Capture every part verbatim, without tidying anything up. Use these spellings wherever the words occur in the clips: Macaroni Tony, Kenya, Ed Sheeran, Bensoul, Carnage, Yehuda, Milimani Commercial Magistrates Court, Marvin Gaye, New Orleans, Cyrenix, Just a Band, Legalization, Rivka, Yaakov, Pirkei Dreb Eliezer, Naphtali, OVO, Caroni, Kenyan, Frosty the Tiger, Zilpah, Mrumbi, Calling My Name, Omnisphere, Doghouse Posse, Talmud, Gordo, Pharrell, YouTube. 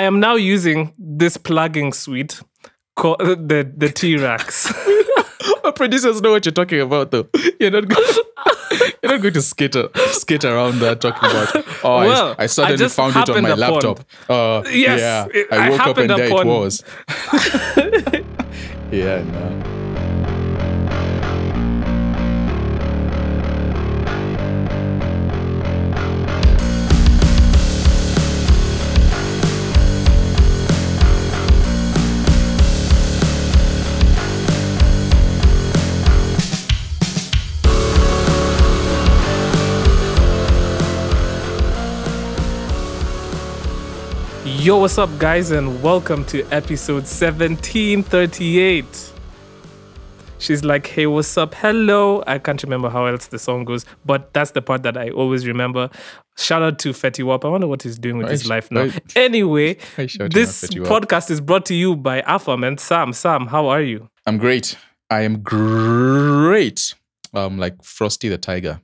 I am now using this plugging suite called the, the T-Rex. Our producers know what you're talking about, though. You're not going to, you're not going to skate, skate around that talking about, oh, well, I, I suddenly I found it on my upon. laptop. Uh, yes, yeah, it, I, I woke up and upon. there it was. Yeah, no. Yo, what's up, guys, and welcome to episode seventeen thirty-eight. She's like, hey, what's up? Hello. I can't remember how else the song goes, but that's the part that I always remember. Shout out to Fetty Wap. I wonder what he's doing with I his sh- life now. I, anyway, I this podcast is brought to you by Afam and Sam. Sam, how are you? I'm great. I am great. Um, like Frosty the Tiger.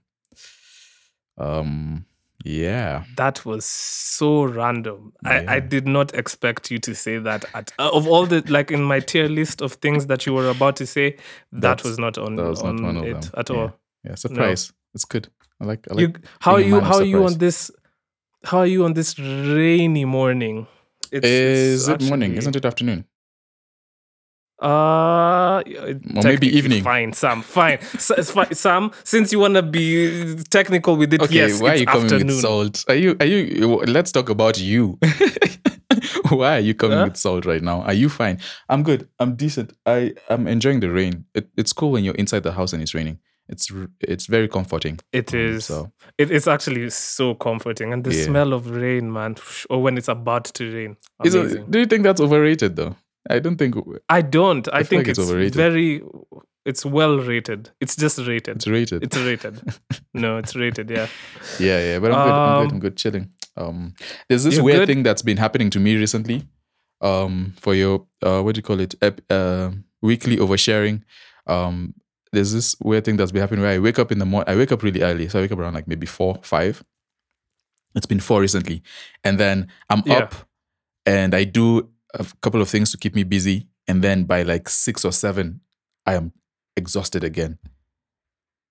Um... Yeah. That was so random. Yeah. I, I did not expect you to say that. At, uh, of all the, like in my tier list of things that you were about to say, that That's, was not on, that was on not one it of them. at yeah. all. Yeah, surprise. No. It's good. I like, I like you, how are you how are you on this how are you on this rainy morning? It's, Is it's it actually, morning? Isn't it afternoon? Uh, or maybe evening. Fine, Sam. Fine, Sam. Since you wanna be technical with it, okay, yes. Why it's are you coming afternoon. with salt? Are you? Are you? Let's talk about you. Why are you coming huh? with salt right now? Are you fine? I'm good. I'm decent. I am enjoying the rain. It, it's cool when you're inside the house and it's raining. It's it's very comforting. It is. So it, it's actually so comforting, and the yeah. smell of rain, man, or when it's about to rain. Amazing. Do you think that's overrated though? I don't think... I don't. I, I think like it's, it's overrated. very... It's well rated. It's just rated. It's rated. It's rated. No, it's rated, yeah. Yeah, yeah. But I'm um, good. I'm good. I'm good. Chilling. Um, there's this weird good? thing that's been happening to me recently um, for your... Uh, what do you call it? Ep- uh, weekly oversharing. Um, there's this weird thing that's been happening where I wake up in the morning. I wake up really early. So I wake up around like maybe four, five. It's been four recently. And then I'm yeah. up and I do... a couple of things to keep me busy, and then by like six or seven, I am exhausted again,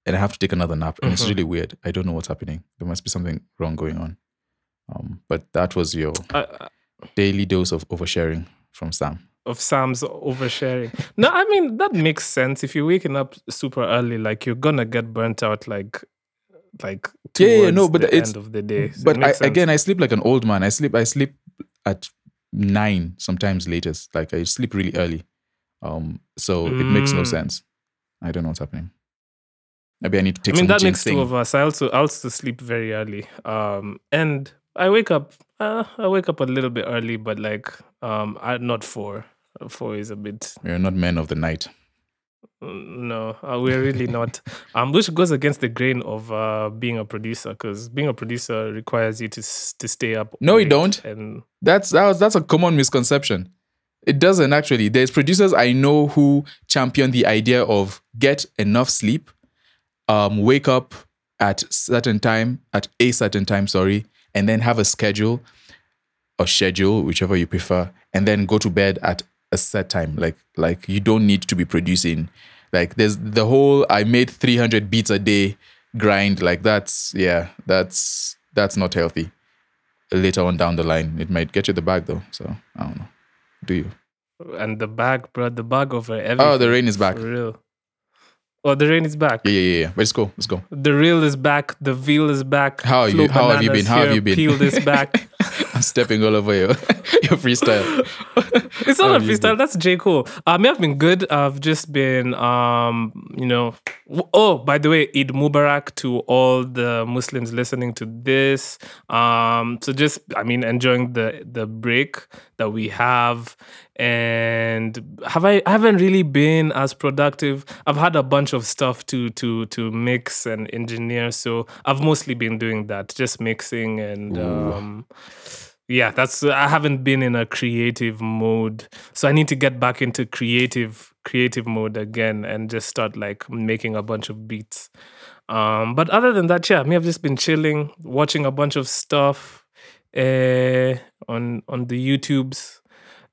and I have to take another nap. And mm-hmm. it's really weird. I don't know what's happening. There must be something wrong going on. Um, but that was your uh, daily dose of oversharing from Sam. Of Sam's oversharing. No, I mean that makes sense. If you're waking up super early, like you're gonna get burnt out. Like, like towards yeah, yeah, no, but the it's, end of the day. So but I, again, I sleep like an old man. I sleep. I sleep at nine sometimes latest. Like I sleep really early, um so mm. it makes no sense. I don't know what's happening. Maybe I need to take I mean some that makes thing. Two of us. I also I also sleep very early, um and I wake up uh, I wake up a little bit early, but like um I not four four is a bit. We're not men of the night. No, uh, we're really not. Um, which goes against the grain of uh, being a producer, because being a producer requires you to s- to stay up. No, you don't. And that's that was, that's a common misconception. It doesn't actually. There's producers I know who champion the idea of get enough sleep, um, wake up at certain time at a certain time, sorry, and then have a schedule, or schedule whichever you prefer, and then go to bed at a set time. Like like you don't need to be producing. Like there's the whole I made three hundred beats a day grind. Like that's yeah that's that's not healthy. Later on down the line it might get you the bag though, so I don't know. Do you? And the bag, bro, the bag over everything. Oh, the rain is back for real. Oh, the rain is back. Yeah, yeah, yeah. Let's go. Let's go. The reel is back. The veal is back. How are you? How have you been? How here. have you been? Peel this back. I'm stepping all over your, your freestyle. It's not a freestyle. That's J. Cole. Um, I've been good. I've just been, um, you know. Oh, by the way, Eid Mubarak to all the Muslims listening to this. Um, so just, I mean, enjoying the the break that we have. And have I, I haven't really been as productive. I've had a bunch of stuff to to to mix and engineer, so I've mostly been doing that, just mixing and um, yeah. That's I haven't been in a creative mode, so I need to get back into creative creative mode again and just start like making a bunch of beats. Um, but other than that, yeah, I mean, I've just been chilling, watching a bunch of stuff. uh, on on the YouTubes,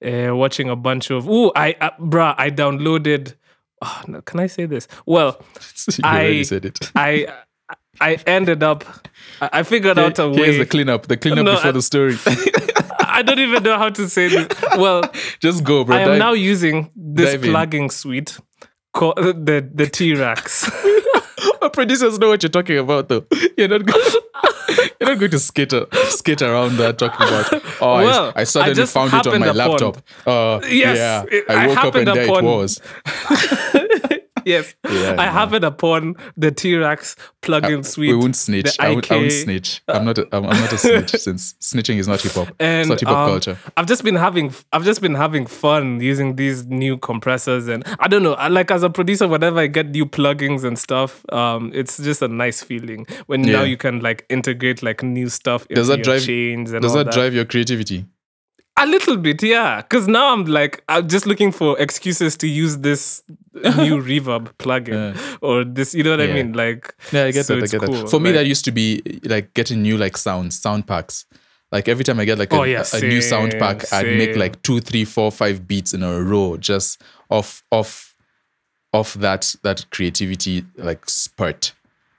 uh, watching a bunch of. Ooh, I uh, bruh, I downloaded. Oh, no, can I say this? Well, you I said it. I. Uh, I ended up, I figured Here, out a here's way. Here's the cleanup, the cleanup no, before I, the story. I don't even know how to say this. Well, just go, bro. I am dive, now using this plugging in. suite called the, the T-Rex. Our producers know what you're talking about, though. You're not going to, you're not going to skitter, skitter around that talking about, oh, well, I, I suddenly I just found it on my upon, laptop. Uh, yes. Yeah, it, I woke I up and there upon, it was. Yes, yeah, I, I have it upon the T-Rex plugin I, suite. We won't snitch. I won't, I won't snitch. I'm not. A, I'm, I'm not a snitch since snitching is not hip hop. It's not hip hop um, culture. I've just been having. I've just been having fun using these new compressors, and I don't know. Like as a producer, whenever I get new plugins and stuff, um, it's just a nice feeling when yeah. now you can like integrate like new stuff into your drive, chains and does all that. Does that drive your creativity? A little bit, yeah. Because now I'm like, I'm just looking for excuses to use this new reverb plugin yeah. or this, you know what yeah. I mean? Like, yeah, I get so that. I get cool. that. For like, me, that used to be like getting new like sounds, sound packs. Like every time I get like a, oh, yeah, a, a same, new sound pack, same. I'd make like two, three, four, five beats in a row just off, off, off that that creativity like spurt.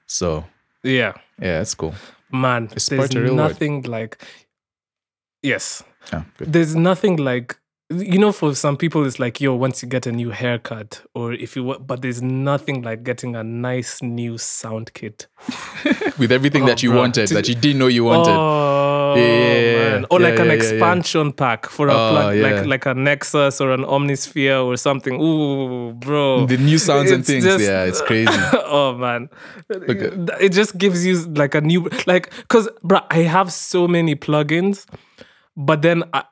So yeah, yeah, that's cool. Man, it's there's nothing word. like. Yes. Oh, there's nothing like, you know, for some people it's like, yo, once you get a new haircut or if you, but there's nothing like getting a nice new sound kit. With everything oh, that you bro, wanted, to, that you didn't know you wanted. Oh, yeah, man. Or yeah, like yeah, an yeah, expansion yeah. pack for a oh, plug, yeah. like, like a Nexus or an Omnisphere or something. Ooh, bro. The new sounds it's and things. Just, yeah, it's crazy. Oh, man. Okay. It just gives you like a new, like, because, bro, I have so many plugins. But then, I,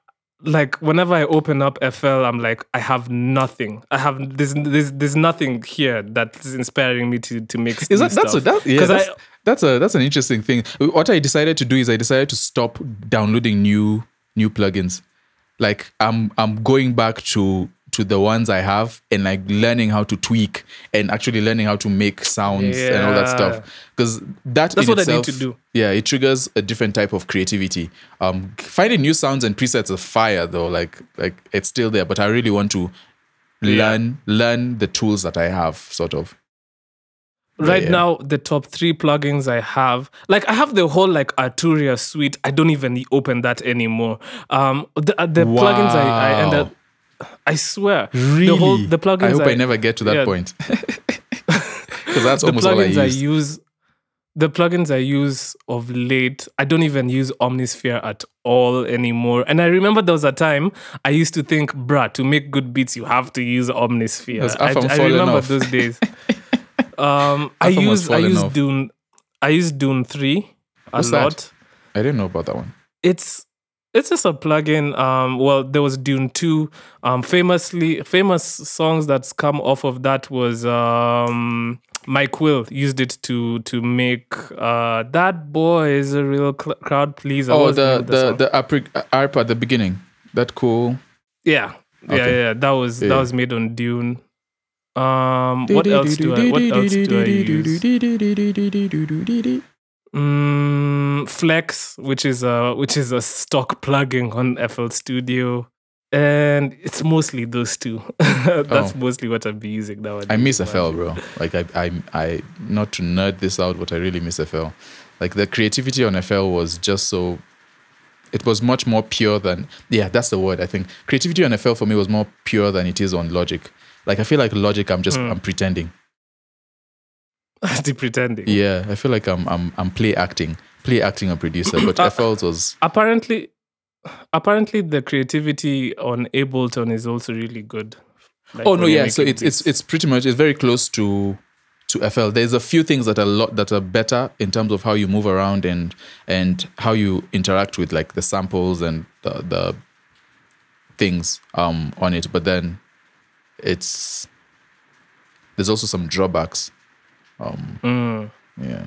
like, whenever I open up F L, I'm like, I have nothing. I have there's there's, there's nothing here that's inspiring me to to make. Is that that's a, that, yeah, that's, I, that's a that's an interesting thing. What I decided to do is I decided to stop downloading new new plugins. Like I'm I'm going back to to the ones I have and like learning how to tweak and actually learning how to make sounds yeah. and all that stuff. Because that that's in what itself, I need to do. Yeah, it triggers a different type of creativity. Um, finding new sounds and presets are fire though. Like like it's still there, but I really want to yeah. learn learn the tools that I have, sort of. Right yeah. now, the top three plugins I have, like I have the whole like Arturia suite. I don't even open that anymore. Um, the, the wow. plugins I, I end up. I swear. Really? The whole, the plugins I hope I, I never get to that yeah. point. Because that's almost all I use. I use. The plugins I use of late, I don't even use Omnisphere at all anymore. And I remember there was a time I used to think, bruh, to make good beats, you have to use Omnisphere. I, I remember off. those days. um, I use I use off. Dune. I use Dune three a What's lot. That? I didn't know about that one. It's... It's just a plugin. Um, well, there was Dune two. Um, famously, famous songs that's come off of that was um, Mike Will used it to to make uh, that boy is a real cl- crowd pleaser. Oh, the the the, the A R P at the beginning. That cool. Yeah, yeah, okay. yeah. That was yeah. that was made on Dune. Um, what else do I? What else do I use? Mm, Flex, which is a which is a stock plugin on F L Studio, and it's mostly those two. That's oh. mostly what I've been using nowadays. I miss F L, bro. Like I, I, I, not to nerd this out, but I really miss F L. Like the creativity on F L was just so. It was much more pure than yeah. That's the word I think. Creativity on F L for me was more pure than it is on Logic. Like I feel like Logic, I'm just mm. I'm pretending. The pretending. Yeah, I feel like I'm I'm I'm play acting, play acting a producer. But uh, F L was apparently, apparently the creativity on Ableton is also really good. Like oh no, yeah. So it's it's it's pretty much it's very close to to F L. There's a few things that are lot that are better in terms of how you move around and and how you interact with like the samples and the, the things um on it. But then it's there's also some drawbacks. Um, mm. Yeah.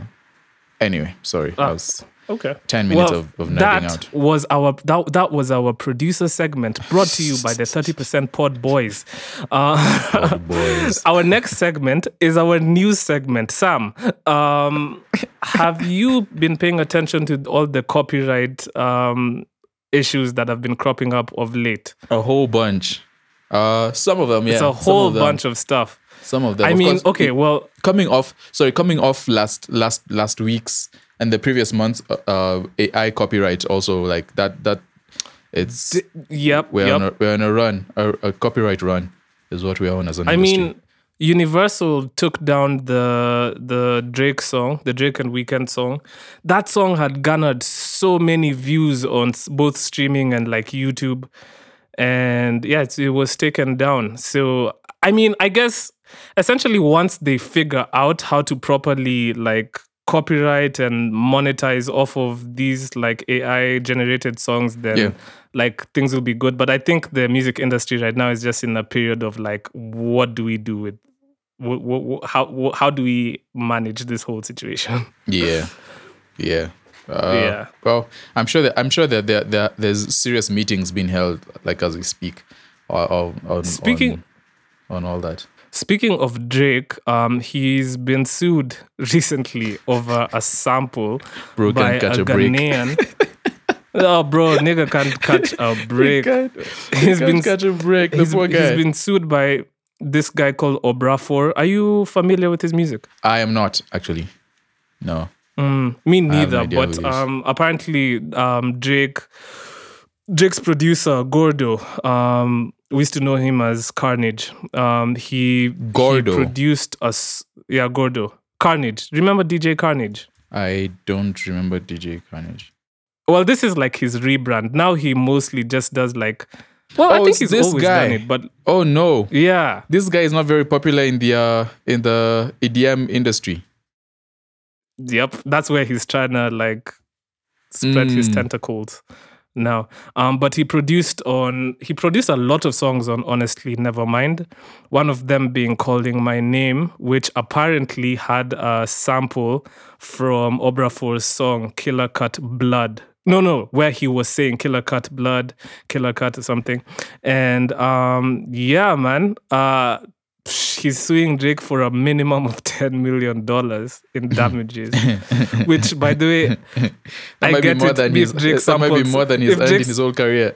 Anyway, sorry. Ah. I was Okay. Ten minutes well, of, of nerding out. Was our, that, that was our producer segment brought to you by the thirty percent Pod Boys. Uh, Pod Boys. Our next segment is our news segment. Sam, um, have you been paying attention to all the copyright um, issues that have been cropping up of late? A whole bunch. Uh, some of them, yeah. It's a whole of bunch of stuff. Some of them. I of mean, course, okay, well... Coming off, sorry, coming off last last last week's and the previous month's uh, A I copyright also, like, that, that it's... D- yep, we're yep. On a, we're on a run, a, a copyright run is what we're on as an I industry. I mean, Universal took down the the Drake song, the Drake and Weeknd song. That song had garnered so many views on both streaming and, like, YouTube. And, yeah, it, it was taken down. So, I mean, I guess... Essentially, once they figure out how to properly like copyright and monetize off of these like A I generated songs, then yeah. like things will be good. But I think the music industry right now is just in a period of like, what do we do with, wh- wh- wh- how wh- how do we manage this whole situation? Yeah, yeah, uh, yeah. Well, I'm sure that I'm sure that there, there there's serious meetings being held like as we speak, or, or, on, speaking on, on all that. Speaking of Drake, um, he's been sued recently over a sample bro by catch a, a Ghanaian. Oh, bro, nigga can't catch a break. He can't, he he's can't been catch a break. The he's, poor guy. He's been sued by this guy called Obrafour. Are you familiar with his music? I am not actually. No. Mm, me neither. But um, apparently, um, Drake, Drake's producer Gordo. Um, We used to know him as Carnage. Um, he, Gordo. he produced us. Yeah, Gordo. Carnage. Remember D J Carnage? I don't remember D J Carnage. Well, this is like his rebrand. Now he mostly just does like... Well, oh, I think he's this always guy. done it, but... Oh, no. Yeah. This guy is not very popular in the uh, in the E D M industry. Yep. That's where he's trying to like spread mm. his tentacles. Now, um, but he produced on he produced a lot of songs on Honestly Nevermind. One of them being Calling My Name, which apparently had a sample from Obrafour's song Killer Cut Blood. No, no, where he was saying Killer Cut Blood, Killer Cut or something. And um, yeah, man, uh, he's suing Drake for a minimum of ten million dollars in damages, which, by the way, that I might get be more it. Than his, Drake that samples, might be more than he's earned in his whole career.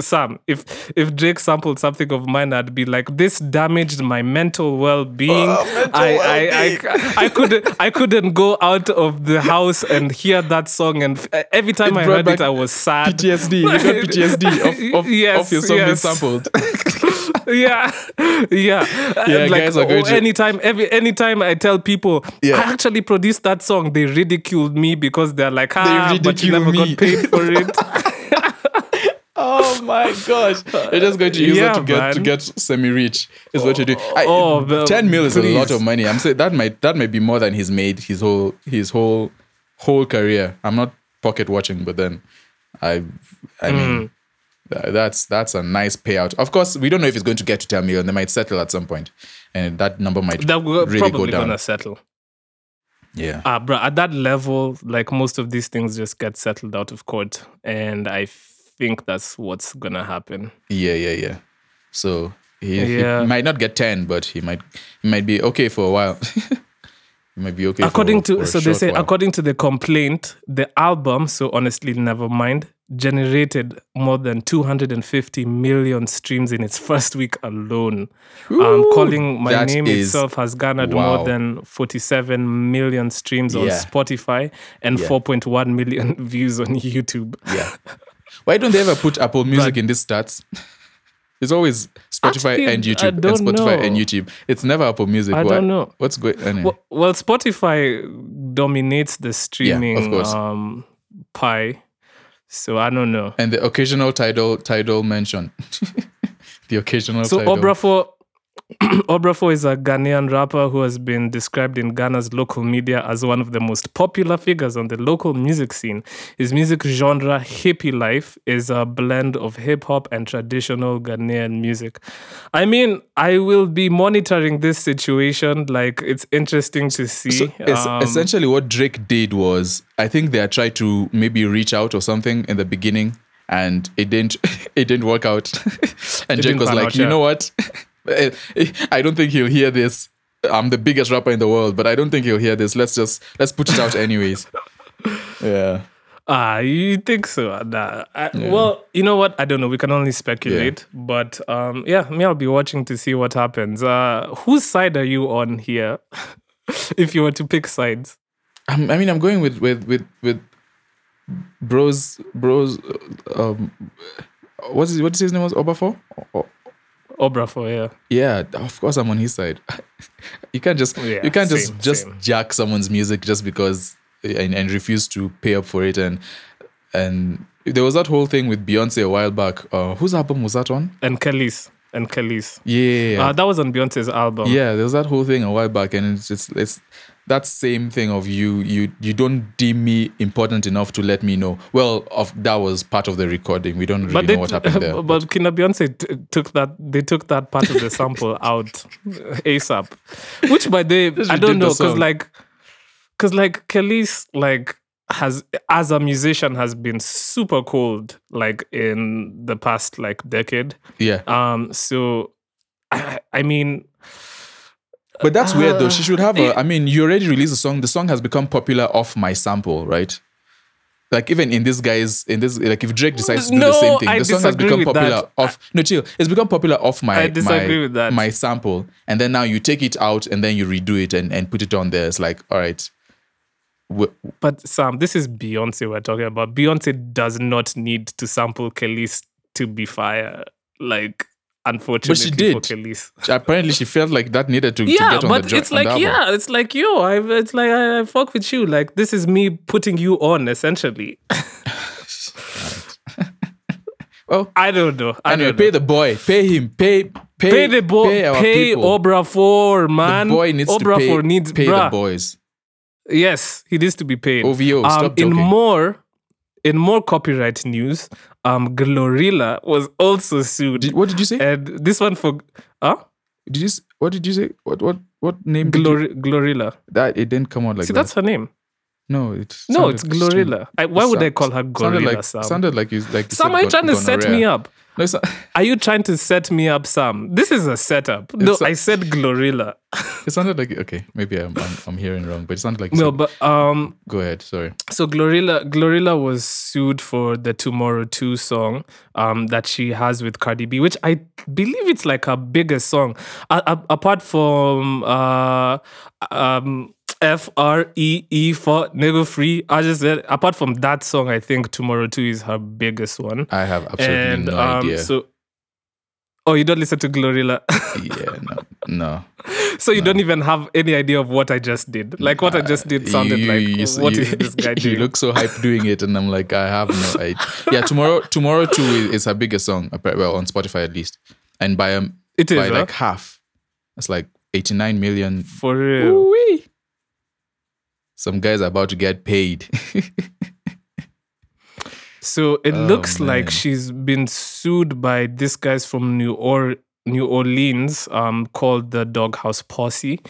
Sam, if if Drake sampled something of mine, I'd be like, this damaged my mental well-being. Oh, mental I, well-being. I, I, I couldn't I couldn't go out of the house and hear that song. And every time it I heard it, I was sad. P T S D. You got P T S D of, of, yes, of your song yes. being sampled. yeah, yeah. yeah like, guys are going to... anytime, every anytime I tell people yeah. I actually produced that song, they ridiculed me because they're like, ah, they but you never me. got paid for it. Oh my gosh! They're just going to use yeah, that to get man. to get semi-rich. Is oh, what you do. I, oh, the, ten mil is please. a lot of money. I'm saying that might that might be more than he's made his whole his whole whole career. I'm not pocket watching, but then I I mean. Mm. That's that's a nice payout. Of course, we don't know if it's going to get to ten million. They might settle at some point, and that number might that really go down. Probably gonna settle. Yeah, ah, uh, bro. At that level, like most of these things just get settled out of court, and I think that's what's gonna happen. Yeah, yeah, yeah. So he, yeah. he might not get ten, but he might he might be okay for a while. It might be okay. According for, to for so they say, while. according to the complaint, the album, so Honestly Nevermind, generated more than two hundred fifty million streams in its first week alone. Ooh, um, Calling My Name is, itself has garnered wow. more than forty-seven million streams yeah. on Spotify and yeah. four point one million views on YouTube. Yeah. Why don't they ever put Apple Music but, in these stats? It's always Spotify Actually, and YouTube. And Spotify know. and YouTube. It's never Apple Music. I Why? don't know. What's going on? Anyway. Well, well, Spotify dominates the streaming yeah, um, pie. So I don't know. And the occasional Tidal, Tidal mention. the occasional so Tidal. So Obrafour Obrafour is a Ghanaian rapper who has been described in Ghana's local media as one of the most popular figures on the local music scene. His music genre, hippie life, is a blend of hip-hop and traditional Ghanaian music. I mean, I will be monitoring this situation. Like, it's interesting to see. So es- um, essentially what Drake did was, I think they tried to maybe reach out or something in the beginning, and it didn't, it didn't work out. And Drake was like, out, you yeah. know what? I don't think he'll hear this. I'm the biggest rapper in the world, but I don't think he'll hear this. Let's just, let's put it out anyways. Yeah. Ah, you think so? Nah. I, yeah. Well, you know what? I don't know. We can only speculate. Yeah. But um, yeah, me, I'll be watching to see what happens. Uh, whose side are you on here? If you were to pick sides. I'm, I mean, I'm going with, with, with, with bros, bros, um, what's his, what's his name was? Obrafour? Oh. Obrafour, yeah. Yeah, of course I'm on his side. You can't just yeah, you can't just, same, just same. jack someone's music just because and, and refuse to pay up for it. And and there was that whole thing with Beyonce a while back. Uh, whose album was that on? And Kelis. And Kelis. Yeah. Uh, that was on Beyonce's album. Yeah, there was that whole thing a while back, and it's just, it's that same thing of you you you don't deem me important enough to let me know. Well, of that was part of the recording. We don't really but know they, what happened there. But, but Kina Beyonce t- took that they took that part of the sample out ASAP. Which by the way, I don't know, because like because like Kelis like has as a musician has been super cold like in the past like decade. Yeah. Um so I I mean But that's uh, weird though. She should have a... I mean, you already released a song. The song has become popular off my sample, right? Like even in this guy's... in this, like if Drake decides to do no, the same thing, I the song has become popular that. off... No, chill. It's become popular off my... I disagree my, with that. My sample. And then now you take it out and then you redo it and, and put it on there. It's like, all right. We're... But Sam, this is Beyonce we're talking about. Beyonce does not need to sample Kelis to be fire. Like... Unfortunately, but she did. For Kelis. Apparently, she felt like that needed to, yeah, to get on the job. Yeah, but it's like, yeah, it's like, yo, I, it's like, I, I fuck with you. Like, this is me putting you on, essentially. Well, I don't know. I anyway, don't pay know. the boy. Pay him. Pay, pay, pay the boy. Pay, our pay Obrafour, man. The boy needs Obrafour to pay, needs, pay the boys. Yes, he needs to be paid. O V O, um, stop joking. In more... In more copyright news, um, Glorilla was also sued. Did, what did you say? And this one for, huh? Did you? What did you say? What what what name? Glor- did you, Glorilla. That it didn't come out like See, that. See, that's her name. No, it's no, it's Glorilla. I, why would sound, I call her Gorilla? Sounded like, Sam? Sounded like you like. Sam, are you trying to set me up? No, not... Are you trying to set me up, Sam? This is a setup. No, it's I said Glorilla. It sounded like okay, maybe I'm I'm, I'm hearing wrong, but it sounded like no, said... but um. Go ahead, sorry. So Glorilla, Glorilla was sued for the Tomorrow two song, um, that she has with Cardi B, which I believe it's like her biggest song, a- a- apart from uh, um. F R E E for Nigga Free. I just said, apart from that song, I think Tomorrow two is her biggest one. I have absolutely and, no um, idea. So, oh, you don't listen to Glorilla? Yeah, no, no. So you no. don't even have any idea of what I just did. Like what uh, I just did sounded you, like you, what you, is this guy doing? You look so hyped doing it, and I'm like, I have no idea. Yeah, tomorrow, tomorrow two is her biggest song. Well, on Spotify at least, and by um, it is by huh? like half. That's like eighty-nine million. For real. Ooh-wee. Some guys are about to get paid. So it oh, looks man. like she's been sued by these guys from New or- New Orleans um, called the Doghouse Posse.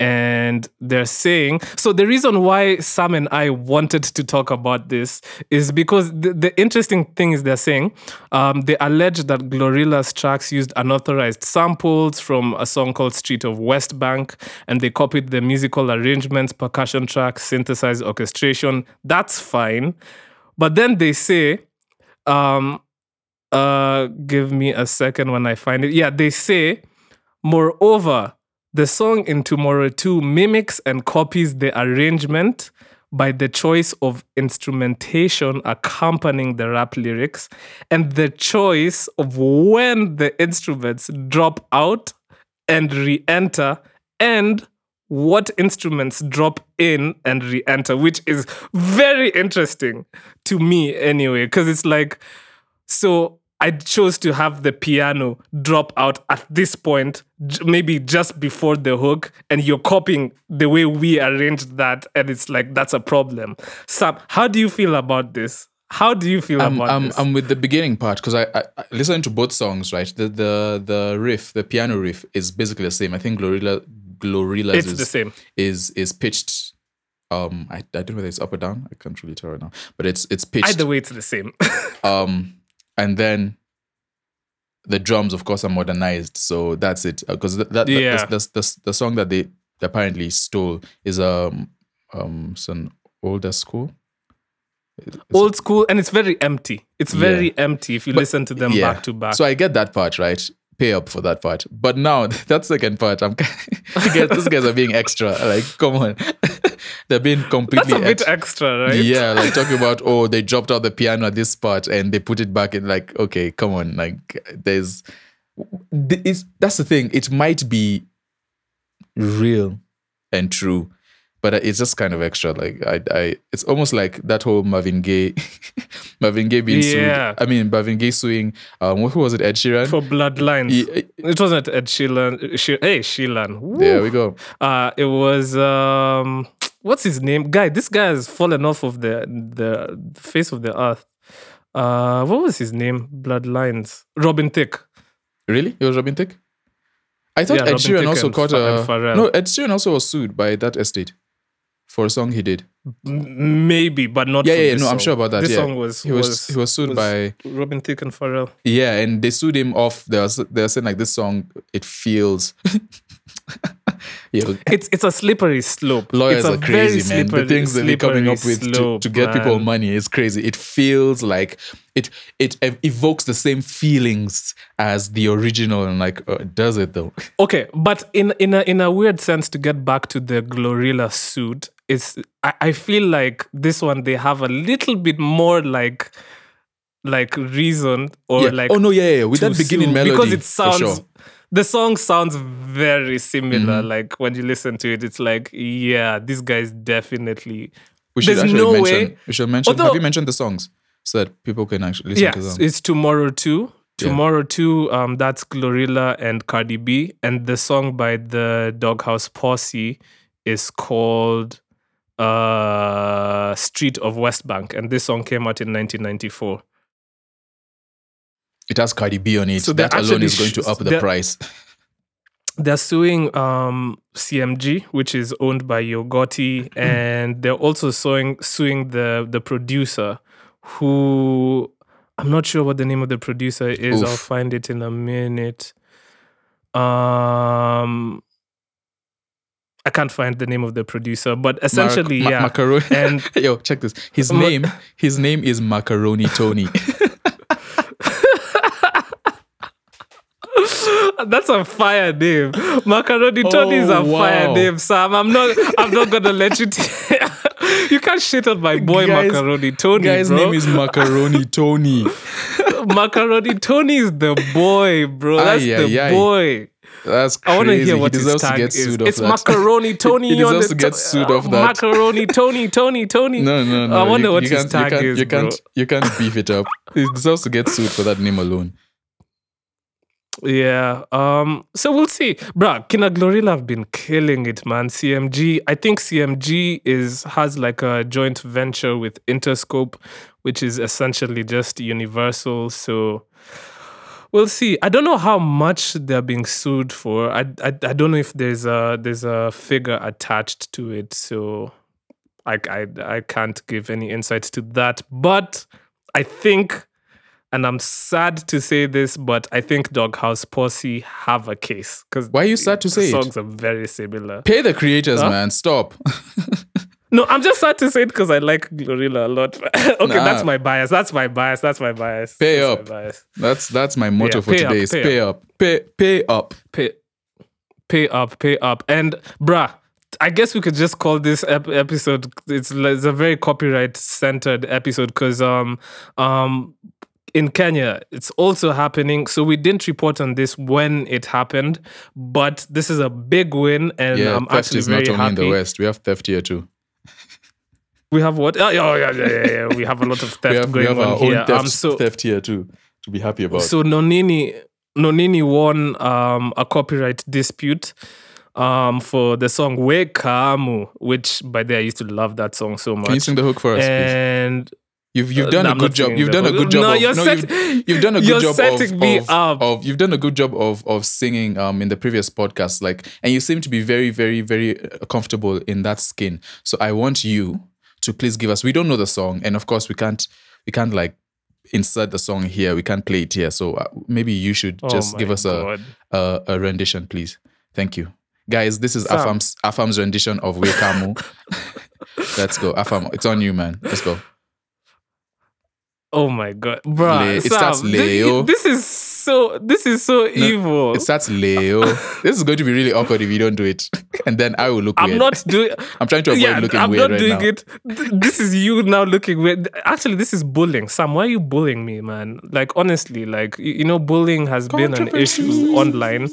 And they're saying... So the reason why Sam and I wanted to talk about this is because the, the interesting thing is they're saying um, they allege that Glorilla's tracks used unauthorized samples from a song called Street of West Bank, and they copied the musical arrangements, percussion tracks, synthesized orchestration. That's fine. But then they say... Um, Uh, give me a second when I find it. Yeah, they say, moreover, the song in Tomorrow two mimics and copies the arrangement by the choice of instrumentation accompanying the rap lyrics and the choice of when the instruments drop out and re-enter and what instruments drop in and re-enter, which is very interesting to me anyway, because it's like, so... I chose to have the piano drop out at this point, maybe just before the hook, and you're copying the way we arranged that, and it's like, that's a problem. Sam, how do you feel about this? How do you feel um, about um, this? I'm with the beginning part, because I, I, I listen to both songs, right? The, the the riff, the piano riff is basically the same. I think Glorilla, Glorilla it's is, the same. is is pitched... Um, I, I don't know whether it's up or down. I can't really tell right now. But it's it's pitched. Either way, it's the same. um, and then the drums, of course, are modernized. So that's it. Because that, that, yeah. that, that's, that's, that's the song that they apparently stole is um, um, it's an older school. It's old school, and it's very empty. It's very yeah. empty if you but, listen to them yeah. back to back. So I get that part, right? Pay up for that part. But now, that second part, I'm these guys are being extra. Like, come on. They're being completely That's a ex- bit extra, right? Yeah, like talking about, oh, they dropped out the piano at this part and they put it back in, like, okay, come on. Like, there's... It's, that's the thing. It might be real and true, but it's just kind of extra. Like I, I, it's almost like that whole Marvin Gaye, Marvin Gaye being yeah. sued. I mean, Marvin Gaye suing. Um, who was it? Ed Sheeran for Bloodlines. He, I, it wasn't Ed Sheeran. She, hey, Sheeran. Woo. There we go. Uh, it was um, what's his name? Guy. This guy has fallen off of the the face of the earth. Uh, what was his name? Bloodlines. Robin Thicke. Really? It was Robin Thicke. I thought yeah, Ed Sheeran also caught a. No, Ed Sheeran also was sued by that estate. For a song he did, maybe, but not. Yeah, for yeah, this no, song. I'm sure about that. This yeah. song was he was, was he was sued was by Robin Thicke and Pharrell. Yeah, and they sued him off. They are they are saying like this song, it feels. yeah. It's it's a slippery slope. Lawyers are crazy, man. Slippery, the things that they're coming up with slope, to, to get man. people money is crazy. It feels like it it evokes the same feelings as the original, and like uh, does it though? Okay, but in in a, in a weird sense, to get back to the Glorilla suit. It's, I, I feel like this one they have a little bit more like like reason or yeah. like oh no yeah yeah with that beginning melody because it sounds sure. the song sounds very similar mm-hmm. like when you listen to it it's like yeah these guys definitely we should there's actually no mention way. we should mention Although, have you mentioned the songs so that people can actually listen yeah, to them it's Tomorrow two Tomorrow yeah. two, um, that's Glorilla and Cardi B, and the song by the Doghouse Posse is called Uh, Street of West Bank, and this song came out in nineteen ninety-four. It has Cardi B on it. So that alone is going to up the price. They're suing um, C M G, which is owned by Yo Gotti, and they're also suing suing the the producer, who I'm not sure what the name of the producer is. Oof. I'll find it in a minute. Um. I can't find the name of the producer, but essentially, Mar- yeah. Ma- macaroni. And yo, check this. His Ma- name, his name is Macaroni Tony. That's a fire name. Macaroni Tony oh, is a wow. fire name, Sam. I'm not. I'm not gonna let you. T- you can't shit on my boy, guys, Macaroni Tony. Guy's bro. name is Macaroni Tony. Macaroni Tony is the boy, bro. That's aye, the aye, boy. Aye. That's crazy. I want to hear what he his tag to get is. It's that. Macaroni Tony. He deserves to get sued off that. Macaroni Tony, Tony, Tony. No, no, no. I wonder you, what you his tag you is, you bro. Can't, you can't beef it up. He deserves to get sued for that name alone. Yeah. Um. So we'll see. Bruh, Kina Glorilla have been killing it, man. C M G. I think C M G is has like a joint venture with Interscope, which is essentially just Universal. So... we'll see. I don't know how much they're being sued for. I, I, I don't know if there's a there's a figure attached to it, so I, I I can't give any insights to that. But I think, and I'm sad to say this, but I think Doghouse Posse have a case. Why are you sad to say it? The songs are very similar. Pay the creators, huh? man. Stop. No, I'm just sad to say it because I like Glorilla a lot. okay, nah. that's my bias. That's my bias. That's my bias. Pay that's up. My bias. That's that's my motto yeah, for today. Up, is pay, pay up. up. Pay pay up. Pay pay up. Pay up. And bruh, I guess we could just call this ep- episode. It's, it's a very copyright centered episode because um um in Kenya it's also happening. So we didn't report on this when it happened, but this is a big win, and yeah, I'm theft actually is very not only happy. In the West. We have theft here too. We have what? Oh, yeah, yeah, yeah, yeah. We have a lot of theft have, going on here. We have our own theft, um, so, theft here too. to be happy about. So Nonini Nonini won um, a copyright dispute um, for the song We Kamu, which by then I used to love that song so much. Can you sing the hook for us, and please? You've you've done uh, no, a good job. You've done a good job. No, of, you're no set, you've, you've done a good job of, me of, up. of you've done a good job of of singing um in the previous podcast, like, and you seem to be very very very comfortable in that skin. So I want you to please give us. We don't know the song, and of course we can't we can't like insert the song here. We can't play it here. So maybe you should oh just give us a, a a rendition, please. Thank you, guys. This is Sam. Afam's Afam's rendition of We Kamu. Let's go, Afam. It's on you, man. Let's go. Oh my God, bro! Le- it Sam, starts Leo. This, this is so. This is so no, evil. It starts Leo. This is going to be really awkward if you don't do it, and then I will look. I'm weird. I'm not doing. I'm trying to avoid yeah, looking I'm weird right now. I'm not doing it. Th- this is you now looking weird. Actually, this is bullying. Sam, why are you bullying me, man? Like honestly, like you, you know, bullying has been an issue online.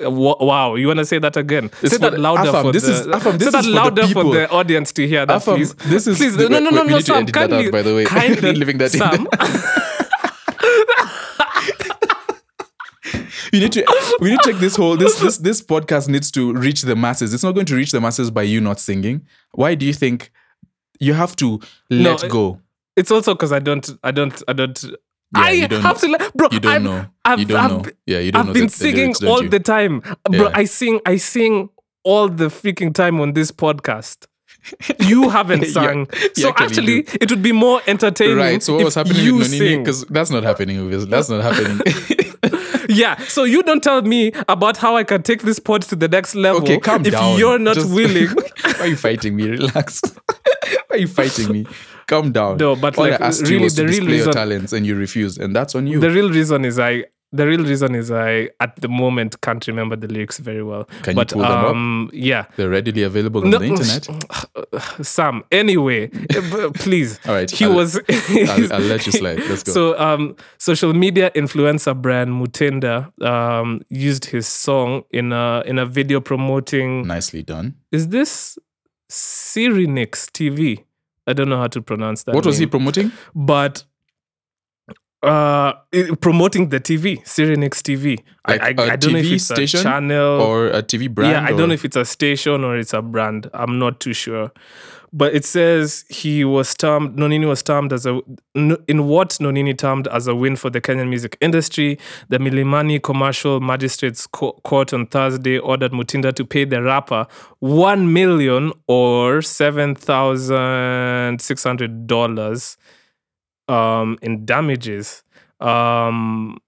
Wow, you want to say that again? It's say that louder Afam, for this the. Is, Afam, this say that is louder for, for the audience to hear that, Afam, please. This is please. The, no, no, no, wait, no, no, Sam. Can you? Out, by the way, kind of living that Sam. In. You need to. We need to take this whole. This this this podcast needs to reach the masses. It's not going to reach the masses by you not singing. Why do you think you have to let no, go? It's also because I don't. I don't. I don't. Yeah, I you don't have know. To, like, bro. You don't I've, know. I've, you don't I've, know. Yeah, you don't I've know. I've been the, singing the lyrics, all the time, bro. Yeah. I sing, I sing all the freaking time on this podcast. You haven't sung, yeah. so yeah, actually, it would be more entertaining. Right. So what was happening with Nonini? Because that's not happening. Obviously. That's not happening. Yeah. So you don't tell me about how I can take this pod to the next level. Okay, calm if down. If you're not Just, willing, why are you fighting me? Relax. Why are you fighting me? Calm down. No, but all like, I asked really, you was the to real display reason, your talents, and you refused, and that's on you. The real reason is I. The real reason is I at the moment can't remember the lyrics very well. Can but, you pull um, them up? Yeah, they're readily available on no, the internet. Sam, anyway, please. All right, he I'll, was. I'll, I'll let you slide. Let's go. So, um, social media influencer Brian Mutinda um, used his song in a in a video promoting. Nicely done. Is this Cyrenix T V? I don't know how to pronounce that. What name. Was he promoting? But uh, promoting the T V, Cyrenix T V. Like I, I, a I don't T V know if it's station a channel or a T V brand. Yeah, I or? Don't know if it's a station or it's a brand. I'm not too sure. But it says he was termed, Nonini was termed as a, in what Nonini termed as a win for the Kenyan music industry. The Milimani Commercial Magistrates Court on Thursday ordered Mutinda to pay the rapper one million dollars or seven thousand six hundred dollars um, in damages. Um,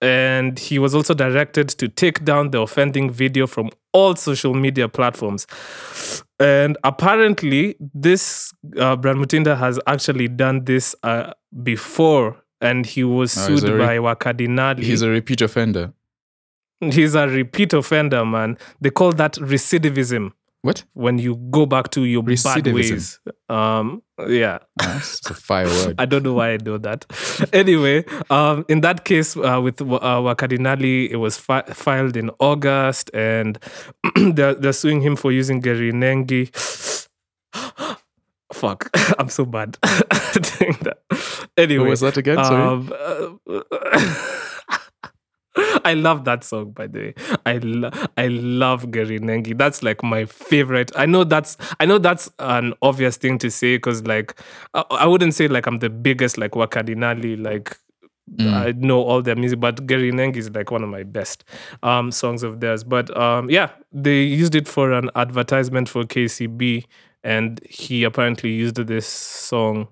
and he was also directed to take down the offending video from all social media platforms. And apparently, this uh, Brian Mutinda has actually done this uh, before, and he was oh, sued re- by Wakadinali. He's a repeat offender. He's a repeat offender, man. They call that recidivism. What? When you go back to your bad ways. Um, yeah. That's a fire word. I don't know why I know that. Anyway, um, in that case uh, with uh, Wakadinali, it was fi- filed in August, and they're, they're suing him for using Geri Nengi. Fuck, I'm so bad doing that. Anyway. What was that again? Um, Sorry. I love that song, by the way. I lo- I love Geri Nengi. That's like my favorite. I know that's I know that's an obvious thing to say because like I, I wouldn't say like I'm the biggest like Wakadinali like mm. I know all their music, but Geri Nengi is like one of my best um, songs of theirs. But um, yeah, they used it for an advertisement for K C B, and he apparently used this song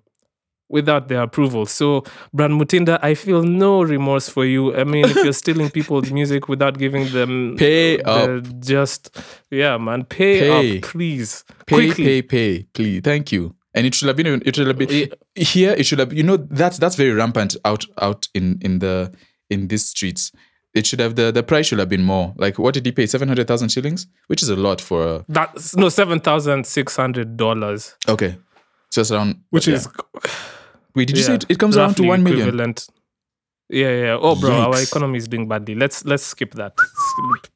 without their approval. So, Brian Mutinda, I feel no remorse for you. I mean, if you're stealing people's music without giving them... Pay up. Just, yeah, man. Pay, pay. up, please. Pay, Quickly. pay, pay, please. Thank you. And it should have been... It should have been yeah. Here, it should have... You know, that's, that's very rampant out out in, in the in these streets. It should have... The, the price should have been more. Like, what did he pay? seven hundred thousand shillings? Which is a lot for... A... That's, no, seven thousand six hundred dollars. Okay. Just around... Which yeah. is... Wait, did you yeah, say it, it comes around to one million? Equivalent. Yeah, yeah. Oh, bro, Yikes. Our economy is doing badly. Let's let's skip that,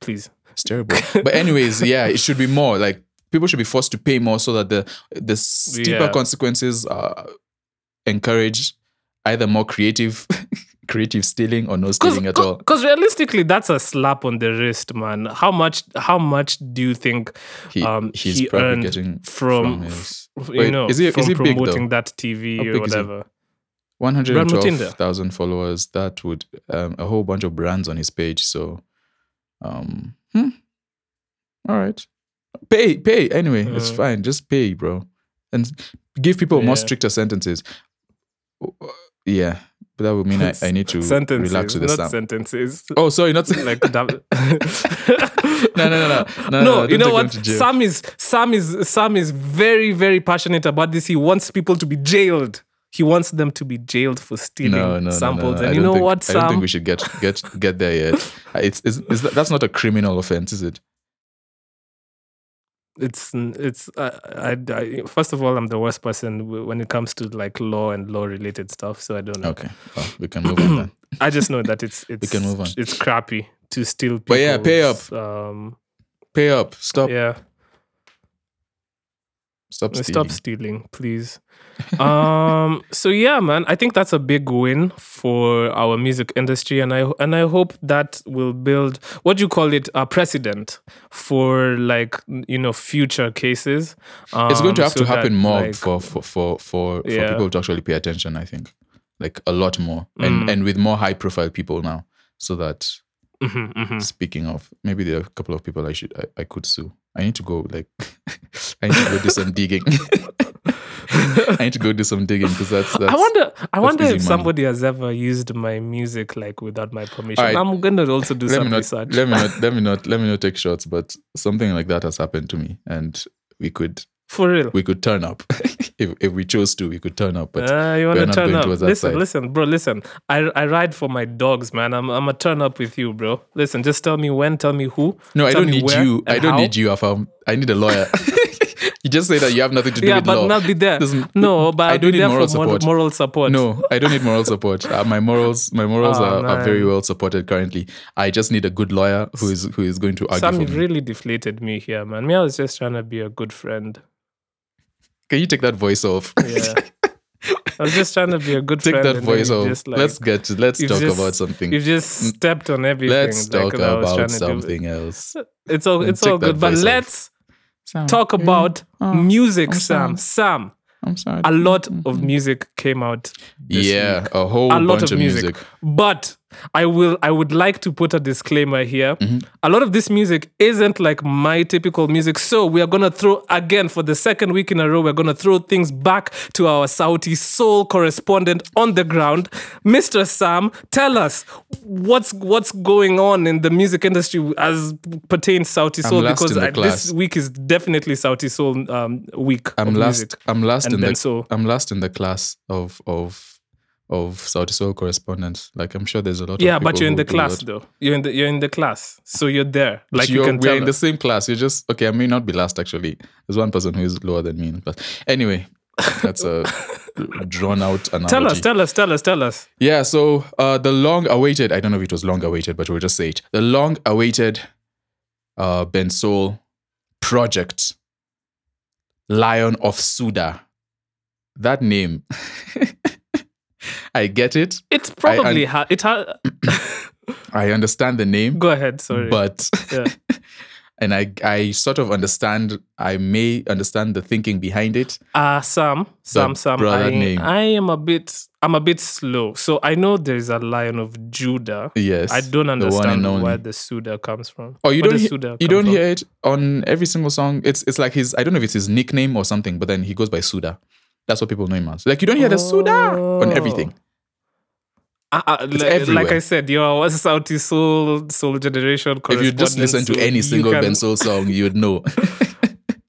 please. It's terrible. But anyways, yeah, it should be more. Like people should be forced to pay more so that the the steeper yeah. consequences are encouraged. Either more creative creative stealing or no stealing Cause, at all? Because realistically, that's a slap on the wrist, man. How much? How much do you think he, um, he's he probably earned getting from, from his, f- you wait, know is he, from is he promoting big, that T V or whatever? One hundred and twelve thousand followers. That would um, a whole bunch of brands on his page. So, um, hmm. all right, pay, pay. Anyway, mm. it's fine. Just pay, bro, and give people yeah. more stricter sentences. Yeah. But that would mean I, I need to sentences, relax with the sound. Not sentences. Oh, sorry, not sen- like that. no, no, no, no, no. No, you know what? Sam is Sam is Sam is very, very passionate about this. He wants people to be jailed. He wants them to be jailed for stealing no, no, samples. No, no, no. And you know think, what, Sam? I don't think we should get get get there yet. It's, it's, it's that's not a criminal offense, is it? It's it's uh, I, I first of all I'm the worst person when it comes to like law and law related stuff, so I don't know. Okay, well, we can move on then. I just know that it's it's we can move on. It's crappy to steal. But yeah, pay up. Um, pay up. Stop. Yeah. Stop stealing. Stop stealing, please. um. So yeah, man. I think that's a big win for our music industry, and I and I hope that will build what do you call it a precedent for like you know future cases. Um, it's going to have so to happen that, more like, for for for for, for yeah. people to actually pay attention. I think like a lot more, and mm. and with more high profile people now, so that. Mm-hmm, mm-hmm. Speaking of, maybe there are a couple of people I should I, I could sue. I need to go like I need to go do some digging. I need to go do some digging because that's, that's I wonder I wonder if money. Somebody has ever used my music like without my permission. Right. I'm gonna also do let some not, research. Let me not let me not let me not take shots, but something like that has happened to me, and we could for real we could turn up if if we chose to. We could turn up, but uh, you want to turn up? Listen, side. listen, bro. Listen, I I ride for my dogs, man. I'm I'm a turn up with you, bro. Listen, just tell me when, tell me who. No, I don't need you. I don't how. need you, Afam. I need a lawyer. You just say that you have nothing to do yeah, with law. Yeah, but not be there. Doesn't, no, but I don't need moral support. Moral support. No, I don't need moral support. Uh, my morals, my morals oh, are, are very well supported currently. I just need a good lawyer who is who is going to argue Sam, for me. Sam really deflated me here, man. Me, I was just trying to be a good friend. Can you take that voice off? Yeah. I was just trying to be a good take friend. Take that voice off. Just, like, let's get. To, let's talk just, about something. You've just stepped on everything. Let's like, talk about something else. It's all. It's all good, but let's. Sam, talk about oh, music, Sam. Sam. I'm sorry. A lot of music came out this Yeah, week. a whole a lot bunch of music. music. But I will. I would like to put a disclaimer here. Mm-hmm. A lot of this music isn't like my typical music. So we are going to throw, again, for the second week in a row, we're going to throw things back to our Saudi soul correspondent on the ground. Mister Sam, tell us what's what's going on in the music industry as pertains Saudi soul. Because I, this week is definitely Saudi soul um, week. I'm last, music. I'm last and in Bensoul. the I'm last in the class of... of Of Saudi Soul correspondents, like I'm sure there's a lot. Yeah, of people but you're in the class though. You're in the you're in the class, so you're there. Like you're, you can we're tell in us. the same class. You're just okay. I may not be last actually. There's one person who is lower than me in class. Anyway, that's a drawn out analogy. Tell us, tell us, tell us, tell us. Yeah. So uh, the long awaited. I don't know if it was long awaited, but we'll just say it. The long awaited, uh, Bensoul project, Lion of Sudah. That name. I get it. It's probably... I, un- ha- it ha- I understand the name. Go ahead, sorry. But... Yeah. And I I sort of understand... I may understand the thinking behind it. Uh, Sam. Sam, Sam. I, name. I am a bit... I'm a bit slow. So I know there's a Lion of Judah. Yes. I don't understand the where the Sudah comes from. Oh, you where don't, he- you don't hear it on every single song? It's it's like his... I don't know if it's his nickname or something, but then he goes by Sudah. That's what people know him as. Like, you don't hear the oh. Sudah on everything. Uh, uh, like, like I said, you are a Saudi soul, soul generation correspondent. If you just listen to any single can... Bensoul song, you would know.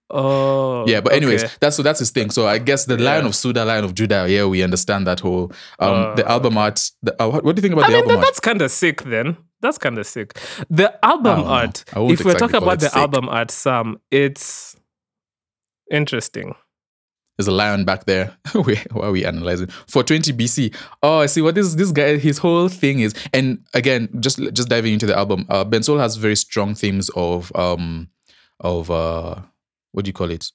oh. Yeah, but anyways, okay. that's so that's his thing. So I guess the yeah. Lion of Sudah, Lion of Judah, yeah, we understand that whole. Um, uh, the album art, the, uh, what do you think about I the mean, album that, art? That's kind of sick then. That's kind of sick. The album art, if exactly we're talking about the sick. album art, Sam, it's interesting. There's a lion back there. Why are we analyzing? four twenty B C Oh, I see what this this guy, his whole thing is. And again, just just diving into the album, uh, Bensoul has very strong themes of, um, of uh, what do you call it?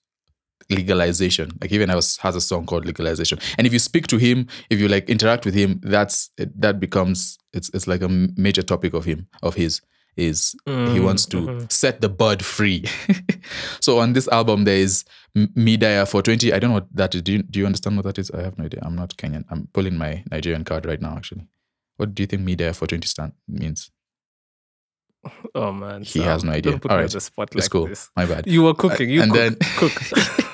Legalization. Like even has has a song called Legalization. And if you speak to him, if you like interact with him, that's that becomes it's it's like a major topic of him of his is mm, he wants to mm-hmm. set the bird free. So on this album there is Midaya for twenty. I don't know what that is. Do you, do you understand what that is? I have no idea. I'm not Kenyan. I'm pulling my Nigerian card right now actually. What do you think Midaya for twenty stand means? Oh man, he Sam, has no idea. Don't put all me right, on the spot like it's cool. This. My bad. You were cooking. You uh, and cook. Then, cook.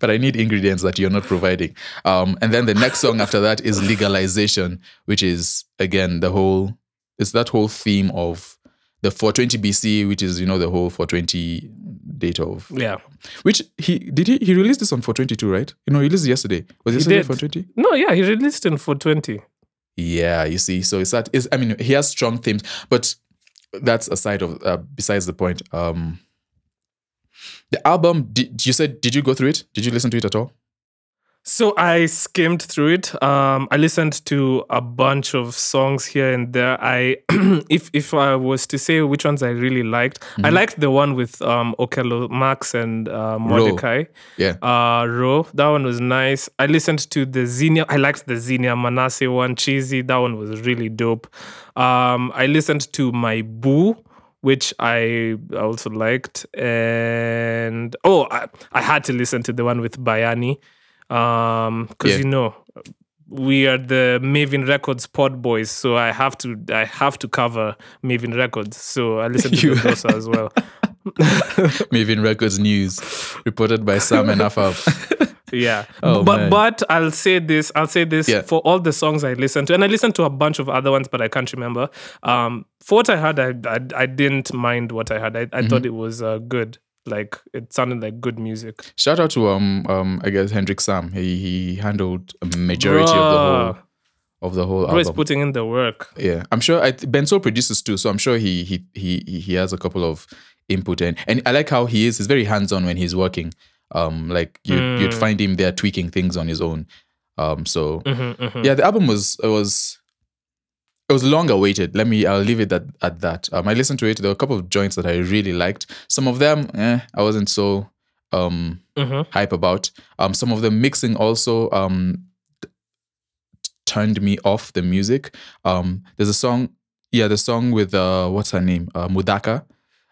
But I need ingredients that you're not providing. Um, and then the next song after that is Legalization, which is again the whole. It's that whole theme of the four twenty B C, which is you know the whole four twenty date of yeah. Which he did he he released this on four twenty-two, right? You know, he released it yesterday. Was it yesterday four twenty? No, yeah, he released it on four twenty. Yeah, you see, so it's that. Is I mean, he has strong themes, but. That's aside of uh, besides the point. Um, the album, did you said? Did you go through it? Did you listen to it at all? So I skimmed through it. Um, I listened to a bunch of songs here and there. I, if if I was to say which ones I really liked, mm-hmm. I liked the one with um Okello Max and uh, Mordecai. Ro. Yeah, uh, Ro. That one was nice. I listened to the Xenia. I liked the Xenia Manasseh one. Cheesy. That one was really dope. Um, I listened to My Boo, which I also liked, and oh, I, I had to listen to the one with Bayani. Um, because yeah. you know we are the Maven Records pod boys, so I have to I have to cover Maven Records. So I listen to the Dosa as well. Maven Records news reported by Sam and Afam. Yeah, oh, but man. but I'll say this I'll say this yeah. for all the songs I listened to, and I listened to a bunch of other ones, but I can't remember. Um, for what I had, I I, I didn't mind what I had. I, I mm-hmm. thought it was uh, good. Like it sounded like good music. Shout out to um um I guess Hendrik Sam. He he handled a majority Bruh. of the whole of the whole Bruh album. He's putting in the work. Yeah, I'm sure. I Bensoul produces too, so I'm sure he he he he has a couple of input and and I like how he is. He's very hands on when he's working. Um, like you mm. you'd find him there tweaking things on his own. Um, so mm-hmm, mm-hmm. yeah, the album was it was. It was long awaited. Let me, I'll leave it at, at that. Um, I listened to it. There were a couple of joints that I really liked. Some of them, eh, I wasn't so um, mm-hmm. hype about. Um, some of the mixing also um, t- turned me off the music. Um, there's a song, yeah, the song with, uh, what's her name? Uh, Mudaka.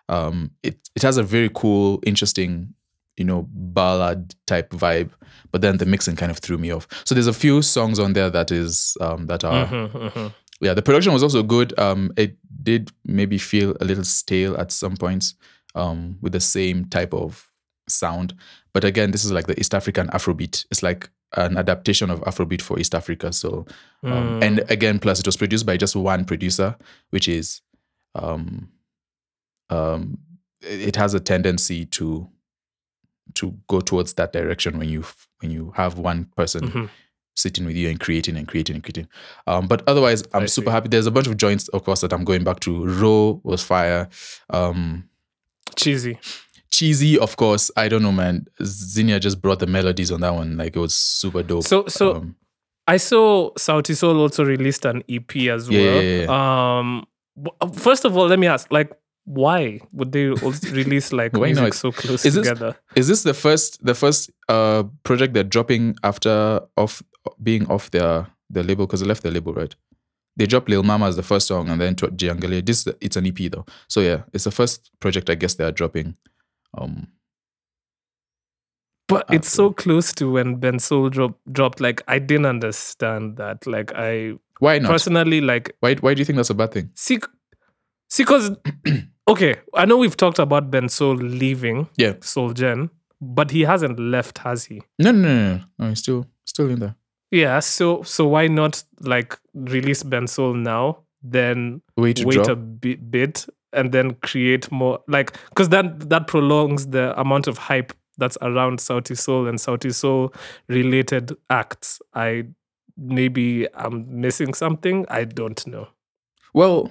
Um, it, it has a very cool, interesting, you know, ballad type vibe, but then the mixing kind of threw me off. So there's a few songs on there that is, um, that are... Mm-hmm, mm-hmm. Yeah, the production was also good. Um, it did maybe feel a little stale at some points um, with the same type of sound. But again, this is like the East African Afrobeat. It's like an adaptation of Afrobeat for East Africa. So, um, mm. and again, plus it was produced by just one producer, which is, um, um, it has a tendency to to go towards that direction when you when you have one person. Mm-hmm. sitting with you and creating and creating and creating. Um, but otherwise, I'm I super see. happy. There's a bunch of joints, of course, that I'm going back to. Raw was fire. Um, cheesy. Cheesy, of course. I don't know, man. Xenia just brought the melodies on that one. Like, it was super dope. So, so um, I saw Sauti Sol also released an E P as yeah, well. Yeah, yeah. Um, first of all, let me ask, like, why would they also release like music not? so close is this, together? Is this the first the first uh, project they're dropping after off being off their the label, because they left the label, right? They dropped Lil Mama as the first song and then Jiangale. This it's an E P though, so yeah, it's the first project I guess they are dropping. Um, but after. It's so close to when Bensoul drop, dropped. Like I didn't understand that. Like I why not personally like why why do you think that's a bad thing? See, see, because okay, I know we've talked about Bensoul leaving yeah. Soulgen, but he hasn't left, has he? No, no, no, no, no he's still still in there. Yeah, so so why not like release Bensoul now, then wait, wait a bi- bit, and then create more like because that that prolongs the amount of hype that's around Sauti Sol and Sauti Sol related acts. I maybe I'm missing something. I don't know. Well,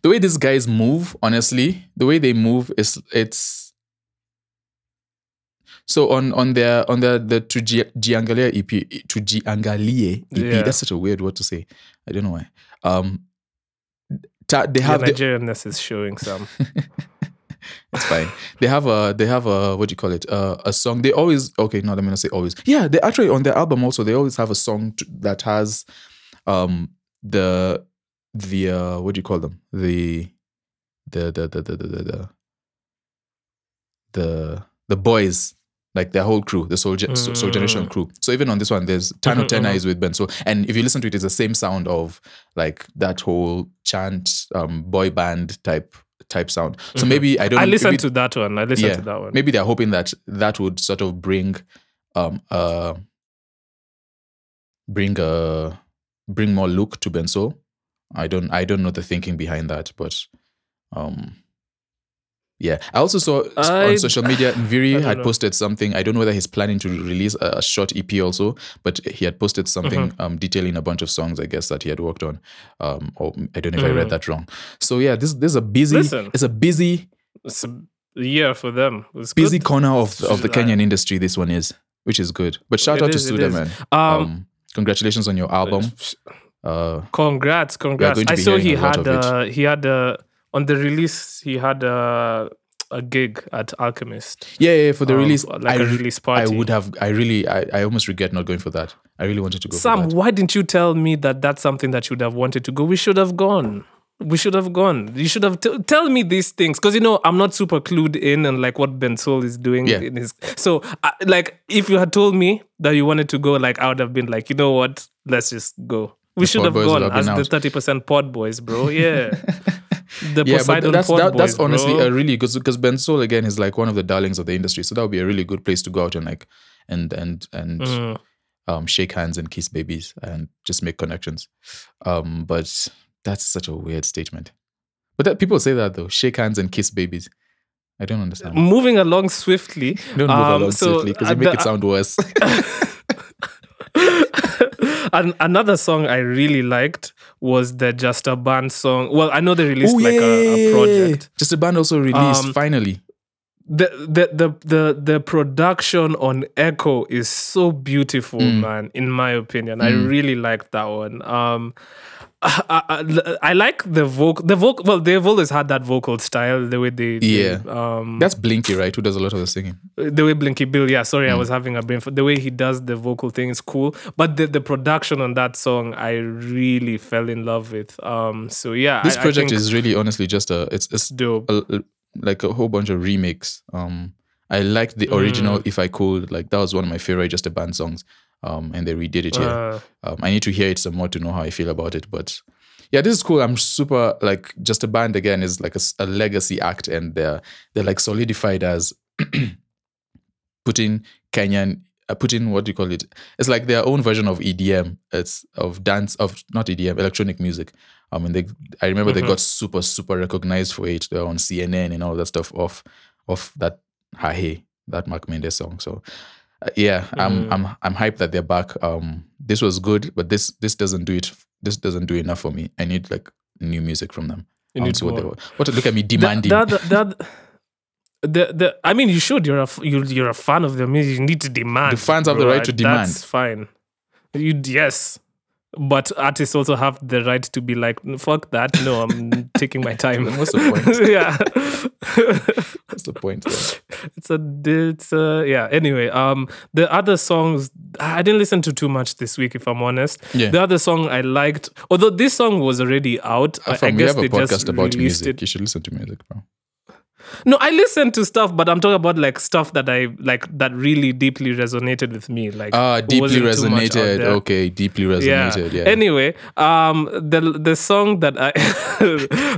the way these guys move, honestly, the way they move is it's. So on on their on their the to Jiangalia E P to Jiangalie E P yeah. That's such a weird word to say. I don't know why. Um, ta, they have the Nigerianness is showing some. It's fine. They have a, they have a, what do you call it? Uh, a song. They always, okay, no, let me not say always. Yeah, they actually, on their album also, they always have a song to, that has um, the, the uh, what do you call them? The, the, the, the, the, the, the, the, the boys. Like their whole crew, the Soul, Ge- mm. Soul Generation crew. So even on this one, there's Tano mm-hmm. Tena is with Bensoul. And if you listen to it, it's the same sound of like that whole chant, um, boy band type type sound. So mm-hmm. maybe, I don't know. I listened maybe, to that one. I listened yeah, to that one. Maybe they're hoping that that would sort of bring, um, uh, bring uh, bring more look to Bensoul. I don't, I don't know the thinking behind that, but... Um, yeah, I also saw I, on social media, Nviri had know. posted something. I don't know whether he's planning to release a, a short E P also, but he had posted something mm-hmm. um, detailing a bunch of songs, I guess, that he had worked on. Um, or I don't know if mm. I read that wrong. So yeah, this this is a busy. Listen, it's a busy. It's a year for them. It's busy good. corner of of the Kenyan industry. This one is, which is good. But shout it out is, to Sudah, man. Um, um, congratulations on your album. Uh, congrats, congrats! I saw he had, uh, he had he uh, had. On the release, he had a, a gig at Alchemist. Yeah, yeah, for the um, release. Like I, a release party. I would have, I really, I, I almost regret not going for that. I really wanted to go Sam, for that. Sam, why didn't you tell me that that's something that you would have wanted to go? We should have gone. We should have gone. You should have, t- tell me these things. Because, you know, I'm not super clued in and like what Bensoul is doing. Yeah. In his. So, uh, like, if you had told me that you wanted to go, like, I would have been like, you know what? Let's just go. We the should have gone have as out. The thirty percent pod boys, bro. Yeah. The yeah, but that's, that, boys, that's honestly bro. a really good, because Bensoul again is like one of the darlings of the industry, so that would be a really good place to go out and like and and and mm. um, shake hands and kiss babies and just make connections. Um, but that's such a weird statement. But that, people say that though, shake hands and kiss babies. I don't understand. Moving along swiftly, don't move um, along so swiftly because you make the, it sound worse. An- another song I really liked was the Just a Band song. Well, I know they released Ooh, like yeah, a, a project. Just a Band also released um, finally. The, the the the the production on Echo is so beautiful, mm. man. In my opinion, mm. I really liked that one. Um, I, I, I like the vocal. The vocal. Well, they've always had that vocal style. The way they. Yeah. They, um, that's Blinky, right? Who does a lot of the singing. The way Blinky Bill. Yeah. Sorry, mm. I was having a brain. The way he does the vocal thing is cool. But the, the production on that song, I really fell in love with. Um. So yeah. This I, project I think is really, honestly, just a. It's it's dope. A, a, like a whole bunch of remakes. Um. I liked the original. Mm. If I could, like that was one of my favorite Just a Band songs. Um, and they redid it here. Uh, um, I need to hear it some more to know how I feel about it. But yeah, this is cool. I'm super like Just a Band again is like a, a legacy act, and they're they're like solidified as putting Kenyan, uh, putting what do you call it? It's like their own version of E D M. It's of dance of not E D M, electronic music. I mean, they I remember mm-hmm. they got super super recognized for it. They're on C N N and all that stuff off off that Ha Hey, that Mark Mendes song. So. Uh, yeah, I'm mm. I'm I'm hyped that they're back. Um, this was good, but this this doesn't do it. This doesn't do enough for me. I need like new music from them. You need to what, they were. what look at me demanding. That, that, that, that, the the I mean, you should. You're a you you're a fan of their music. You need to demand. The fans have bro, the right to demand. That's fine. You yes, but artists also have the right to be like, fuck that. No, I'm taking my time. What's the point? yeah. What's the point there? It's a, it's a, yeah. Anyway, um, the other songs, I didn't listen to too much this week, if I'm honest. Yeah. The other song I liked, although this song was already out. Afam, I, I we guess have a they podcast about music. It. You should listen to music, bro. No, I listen to stuff, but I'm talking about like stuff that I like that really deeply resonated with me. Like ah, deeply resonated. Okay, deeply resonated. Yeah. yeah. Anyway, um, the the song that I,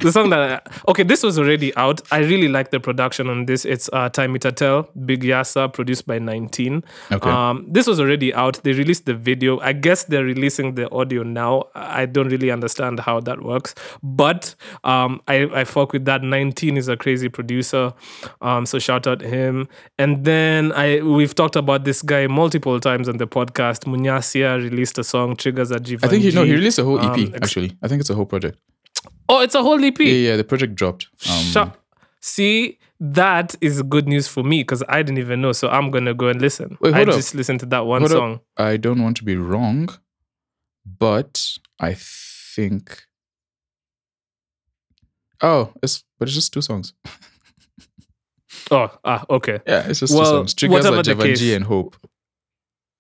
the song that I, okay, this was already out. I really like the production on this. It's uh, Time Itatel, Big Yasa, produced by nineteen. Okay. Um, this was already out. They released the video. I guess they're releasing the audio now. I don't really understand how that works, but um, I I fuck with that. nineteen is a crazy producer. Um, so shout out him. And then I we've talked about this guy multiple times on the podcast. Munyasia released a song, Triggers at Givenchy. I think you know he released a whole E P um, actually. I think it's a whole project. Oh, it's a whole E P. Yeah, yeah, the project dropped. Um, Sh- see, that is good news for me because I didn't even know. So I'm gonna go and listen. Wait, hold I up. just listened to that one hold song. Up. I don't want to be wrong, but I think. Oh, it's but it's just two songs. Oh, ah, okay. Yeah, it's just well, two songs. Triggers are Javaji and Hope.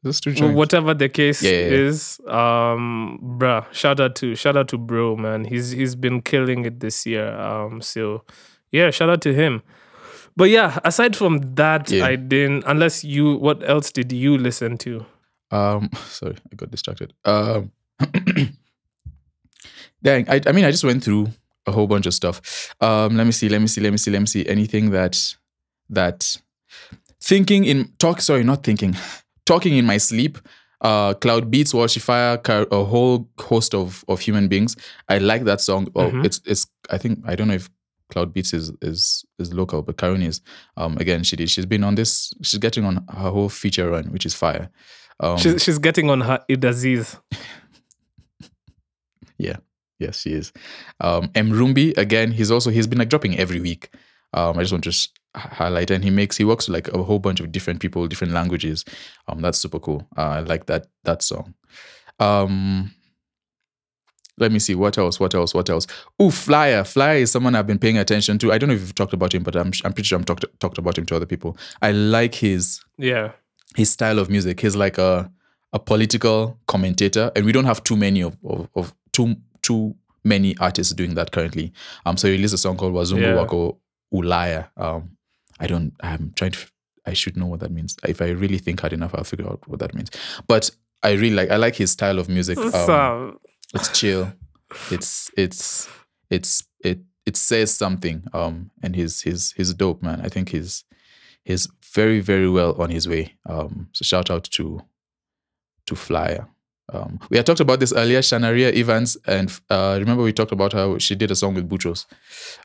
Just two well, whatever the case yeah, yeah, yeah. is, um, bruh, shout out to shout out to bro, man. He's he's been killing it this year. Um, so yeah, shout out to him. But yeah, aside from that, yeah. I didn't. Unless you, what else did you listen to? Um, sorry, I got distracted. Um, dang, I I mean, I just went through a whole bunch of stuff. Um, let me see, let me see, let me see, let me see. Anything that that thinking in talk. Sorry, not thinking. Talking in my sleep, uh, Cloud Beats, Walshifier, car- a whole host of, of human beings. I like that song. Oh, mm-hmm. it's it's. I think I don't know if Cloud Beats is is is local, but Caroni is. Um, again, she did. She's been on this. She's getting on her whole feature run, which is fire. Um, she's she's getting on her Idaziz. yeah, yes, she is. Um, Mrumbi again. He's also he's been like dropping every week. Um, I just want to sh- highlight, and he makes he works with like a whole bunch of different people, different languages. Um, that's super cool. Uh, I like that that song. Um, let me see what else, what else, what else. Ooh, Flyer, Flyer is someone I've been paying attention to. I don't know if you've talked about him, but I'm I'm pretty sure I'm talked talked about him to other people. I like his yeah his style of music. He's like a a political commentator, and we don't have too many of of, of too too many artists doing that currently. Um, so he released a song called Wazungu yeah. Wako Ulaya. Um, I don't, I'm trying to, I should know what that means. If I really think hard enough, I'll figure out what that means. But I really like, I like his style of music. Um, it's chill. It's, it's, it's, it, it says something. Um, and he's, he's, he's dope, man. I think he's, he's very, very well on his way. Um, so shout out to, to Flyer. Um, we had talked about this earlier, Shanaria Evans. And uh, remember we talked about how she did a song with Boutros.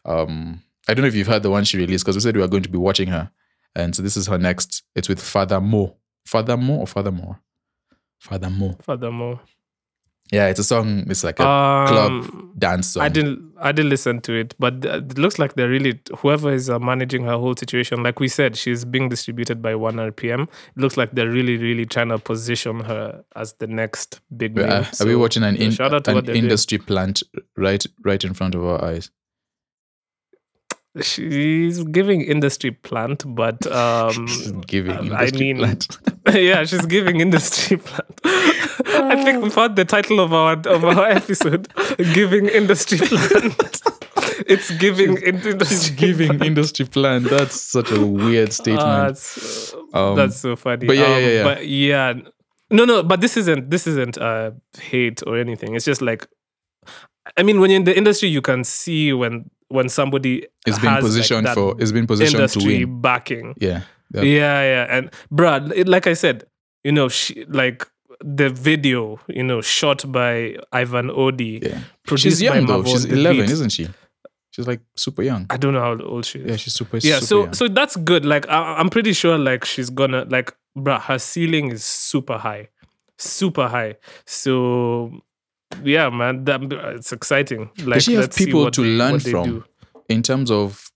Um, I don't know if you've heard the one she released because we said we were going to be watching her. And so this is her next. It's with Father Mo. Father Mo or Father Moore? Father Mo. Father Mo. Yeah, it's a song. It's like a um, club dance song. I didn't I didn't listen to it, but it looks like they're really, whoever is uh, managing her whole situation, like we said, she's being distributed by one R P M. It looks like they're really, really trying to position her as the next big name. Uh, are so, we watching an, in, so an industry doing. plant right, right in front of our eyes? She's giving industry plant, but um, she's giving I mean, plant. yeah, she's giving industry plant. I think we found the title of our of our episode: "Giving Industry Plant." It's giving she's, industry. She's giving plant. industry plant. That's such a weird statement. Uh, that's, um, that's so funny. But yeah, um, yeah, yeah. But yeah, no, no. But this isn't this isn't uh, hate or anything. It's just like, I mean, when you're in the industry, you can see when. When somebody is being positioned like for, is being positioned to win backing, yeah, yeah, yeah, yeah. And Brad, it, like I said, you know, she, like the video, you know, shot by Ivan Odi, yeah. produced she's young by though. Mavo she's eleven, beat. Isn't she? She's like super young. I don't know how old she is. Yeah, she's super. Yeah, super so young. So that's good. Like I, I'm pretty sure, like she's gonna like, bruh, her ceiling is super high, super high. So. Yeah, man, that, it's exciting. Like, does she have people to they, learn from do. in terms of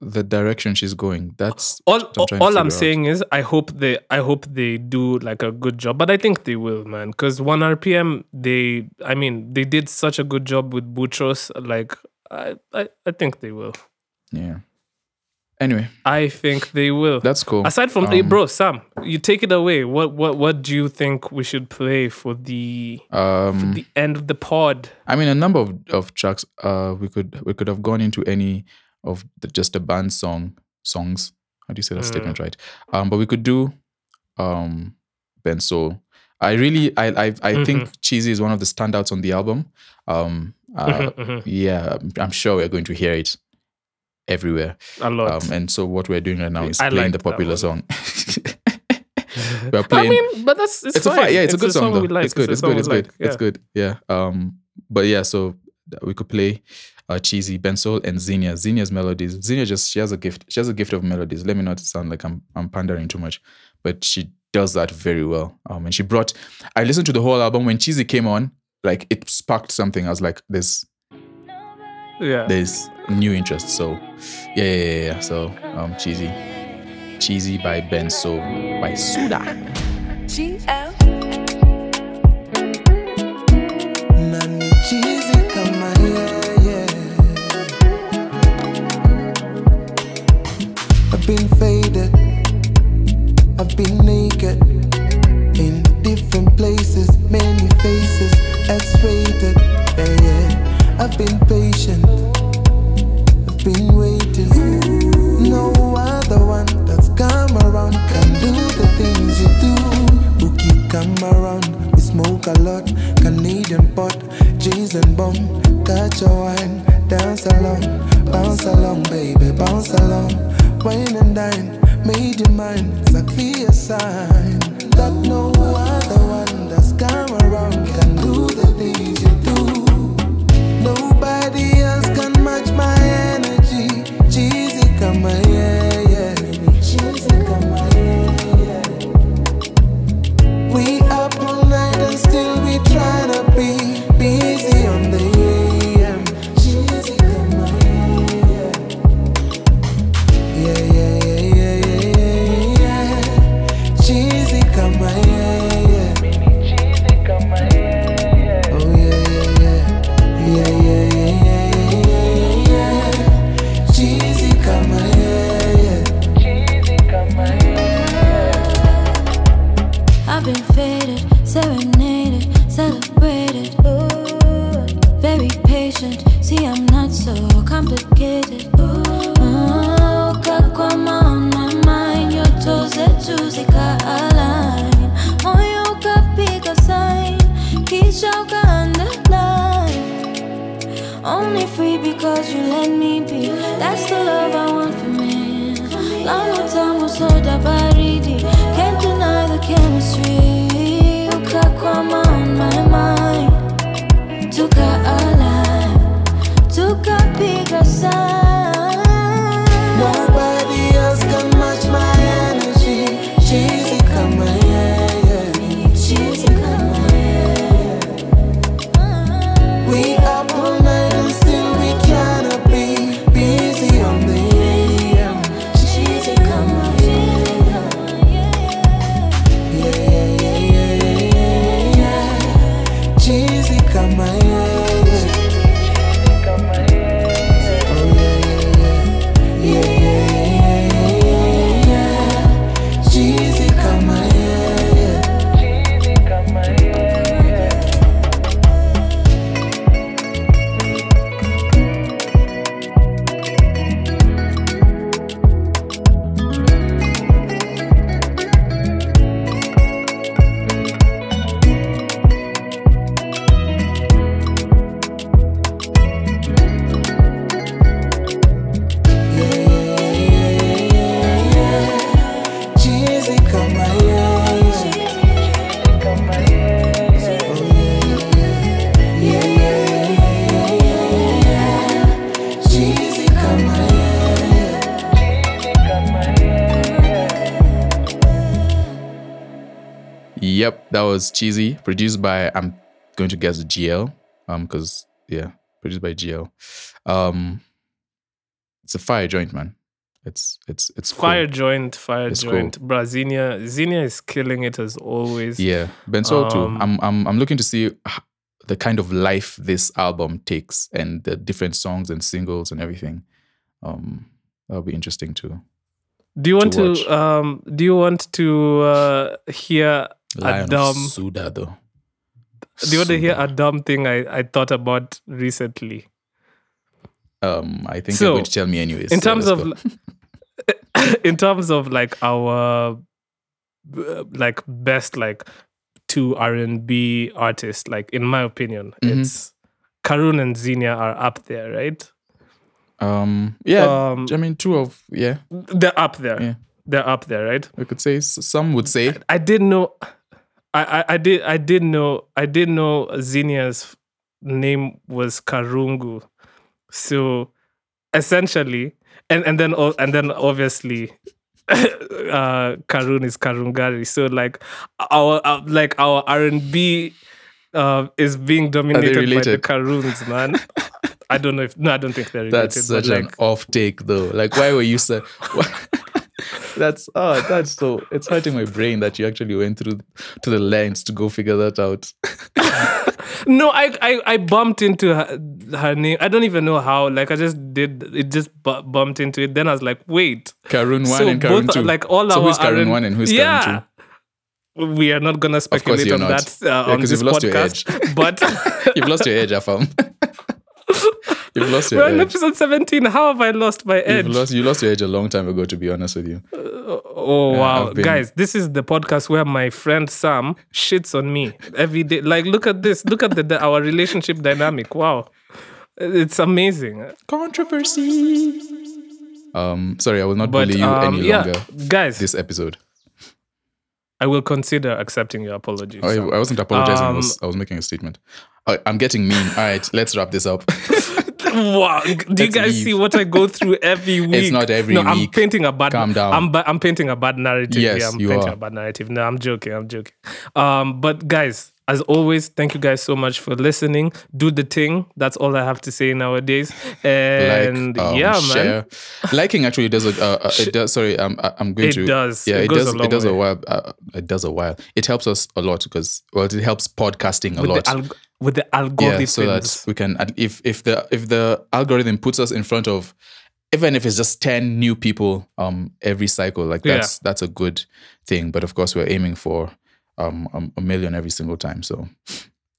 the direction she's going? That's all. What I'm all I'm out. saying is, I hope they, I hope they do like a good job. But I think they will, man, because one R P M, they, I mean, they did such a good job with Boutros. Like, I, I, I think they will. Yeah. Anyway, I think they will. That's cool. Aside from, um, hey, bro, Sam, you take it away. What, what, what do you think we should play for the um, for the end of the pod? I mean, a number of, of tracks. Uh, we could we could have gone into any of the, just a band song songs. How do you say that mm. statement right? Um, but we could do um, Bensoul. I really, I, I, I mm-hmm. think Cheesy is one of the standouts on the album. Um, uh, mm-hmm. Yeah, I'm sure we're going to hear it everywhere. A lot. Um, and so what we're doing right now is I playing the popular song. we're playing... I mean, but that's... It's, it's fine. A fun, yeah, it's, it's a good a song, song though. Like. It's good, it's, it's good, it's good. Like. Yeah. It's good, yeah. Um, but yeah, so we could play uh, Cheesy, Bensoul, and Xenia. Xenia's melodies. Xenia just, she has a gift. She has a gift of melodies. Let me not sound like I'm I'm pandering too much, but she does that very well. Um, and she brought... I listened to the whole album. When Cheesy came on, like, it sparked something. I was like, there's... Yeah. There's... new interest, so yeah, yeah, yeah, yeah. So, um, cheesy, cheesy by Bensoul by Sudah. G L Mommy cheesy, come on, yeah, yeah. I've been along, touch your wine, dance along, bounce along, baby, bounce along, wine and dine, made your mind, it's a clear sign that no other one that's come around can do the things you do. Nobody else can match my energy. Cheesy come my yeah, yeah. Cheesy come my yeah, yeah. We up all night and still we try to be busy on the E D M. Cheesy come my yeah, yeah, yeah, yeah, yeah, yeah, yeah, yeah. Cheesy come my yeah, yeah. Cheesy come my yeah, yeah. Oh yeah, yeah, yeah, yeah, yeah, yeah, yeah, yeah, yeah. Cheesy come my yeah, yeah. Cheesy come my yeah. I've been faded, serenaded, celebrated. Very patient, see I'm not so complicated. Oh, kakwama on my mind, your toes that choose ka align. Oh, you ka pick a sign, kisha ka underline. Only free because you let me be. That's the love I want for me. Long no time was so dabaridi. Can't deny the chemistry. Oh, kakwama on my mind. Took a line, took a bigger sign. Nobody else can match my energy. Cheesy come my yeah, yeah. Cheesy come my yeah. We up all night and still we cannot be busy on the E D M. Cheesy come my yeah, yeah, yeah, yeah, yeah, yeah, yeah. Cheesy come my. Yep, that was Cheesy, produced by, I'm going to guess G L, um, because, yeah, produced by G L. Um, it's a fire joint, man. It's, it's, it's cool. Fire joint, fire it's joint. Cool. Bra, Zinia, Zinia is killing it as always. Yeah, Bensoul too. Um, I'm, I'm, I'm looking to see the kind of life this album takes and the different songs and singles and everything. Um, that'll be interesting too. Do you want to, to um, do you want to uh, hear Lion a dumb Sudah though? Do you want to hear a dumb thing I, I thought about recently? Um, I think so, you're going to tell me anyways. In so terms of, in terms of like our like best like two R and B artists, like in my opinion, mm-hmm. it's Karun and Zinia are up there, right? Um. Yeah. Um, I mean, two of yeah. They're up there. Yeah. They're up there, right? I could say some would say. I, I didn't know. I, I I did I didn't know I didn't know Zinia's name was Karungu. So essentially, and and then and then obviously, uh, Karun is Karungari. So like our uh, like our R and B uh, is being dominated by the Karuns, man. I don't know if no, I don't think they're related. That's such like, an off take, though. Like, why were you so? that's oh, that's so. It's hurting my brain that you actually went through to the lengths to go figure that out. no, I, I I bumped into her, her name. I don't even know how. Like, I just did. It just bu- bumped into it. Then I was like, wait, Karun one so and Karun two. Are, like all so our who's Karun one and who's yeah. Karun two? We are not gonna speculate on not. that uh, yeah, on this you've lost podcast. Your edge. But you've lost your edge, Afam. You've lost your We're edge. We're on episode seventeen. How have I lost my edge? You've lost, you lost your edge a long time ago, to be honest with you. Uh, Oh, yeah, wow. Been... Guys, this is the podcast where my friend Sam shits on me every day. Like, look at this. Look at the, the our relationship dynamic. Wow. It's amazing. Controversy. Um, sorry, I will not but, bully you um, any yeah, longer. Guys. This episode. I will consider accepting your apology. Oh, so. I wasn't apologizing. Um, I, was, I was making a statement. I, I'm getting mean. All right, let's wrap this up. Wow. Do let's you guys leave. See what I go through every week? It's not every no, week. No, I'm painting a bad... Calm down. I'm, ba- I'm painting a bad narrative. Yes, yeah, I'm you painting are. a bad narrative. No, I'm joking. I'm joking. Um, but guys... As always, thank you guys so much for listening. Do the thing. That's all I have to say nowadays. And like, um, yeah, share. man. Liking actually does a. Uh, uh, it does. Sorry, I'm. I'm going it to. It does. Yeah, it, it does. It does way. a while. Uh, it does a while. It helps us a lot because well, it helps podcasting a with lot the alg- with the algorithm. Yeah, so that we can. If if the if the algorithm puts us in front of, even if it's just ten new people, um, every cycle, like that's yeah. that's a good thing. But of course, we're aiming for. Um, a million every single time, so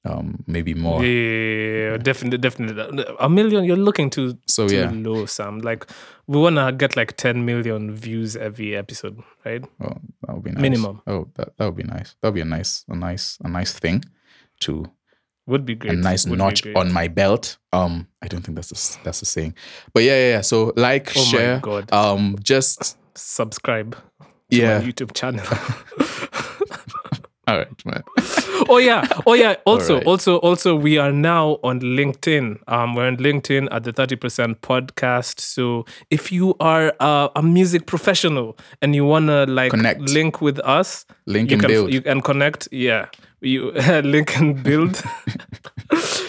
um, maybe more. Yeah, definitely, definitely. A million, you're looking too, so, too yeah. low, Sam. Like, we want to get like ten million views every episode, right? Oh, that would be nice. Minimum. Oh, that, that would be nice. That would be a nice, a nice, a nice thing to... Would be great. A nice would notch on my belt. Um, I don't think that's a, that's a saying. But yeah, yeah, yeah. So like, oh share. My God. Um, just... Subscribe to yeah. my YouTube channel. All right, man. Oh yeah, oh yeah. Also, right. also, also, we are now on LinkedIn. Um, we're on LinkedIn at the thirty percent Podcast. So if you are uh, a music professional and you wanna like connect. link with us, link you and can, build, you can connect. Yeah, you link and build.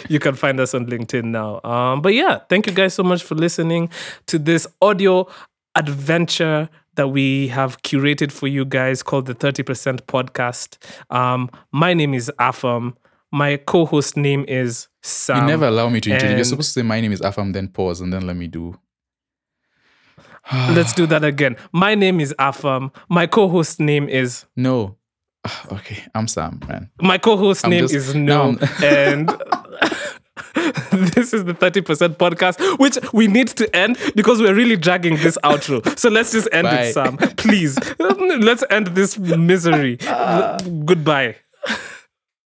You can find us on LinkedIn now. Um, but yeah, thank you guys so much for listening to this audio adventure that we have curated for you guys called the thirty percent Podcast. Um, my name is Afam. My co-host name is Sam. You never allow me to introduce. You're supposed to say my name is Afam, then pause, and then let me do. Let's do that again. My name is Afam. My co-host name is... No. Okay, I'm Sam, man. My co-host I'm name just... is No. no and... This is the thirty percent Podcast, which we need to end because we're really dragging this outro. So let's just end Bye. it, Sam. Please. Let's end this misery. Goodbye.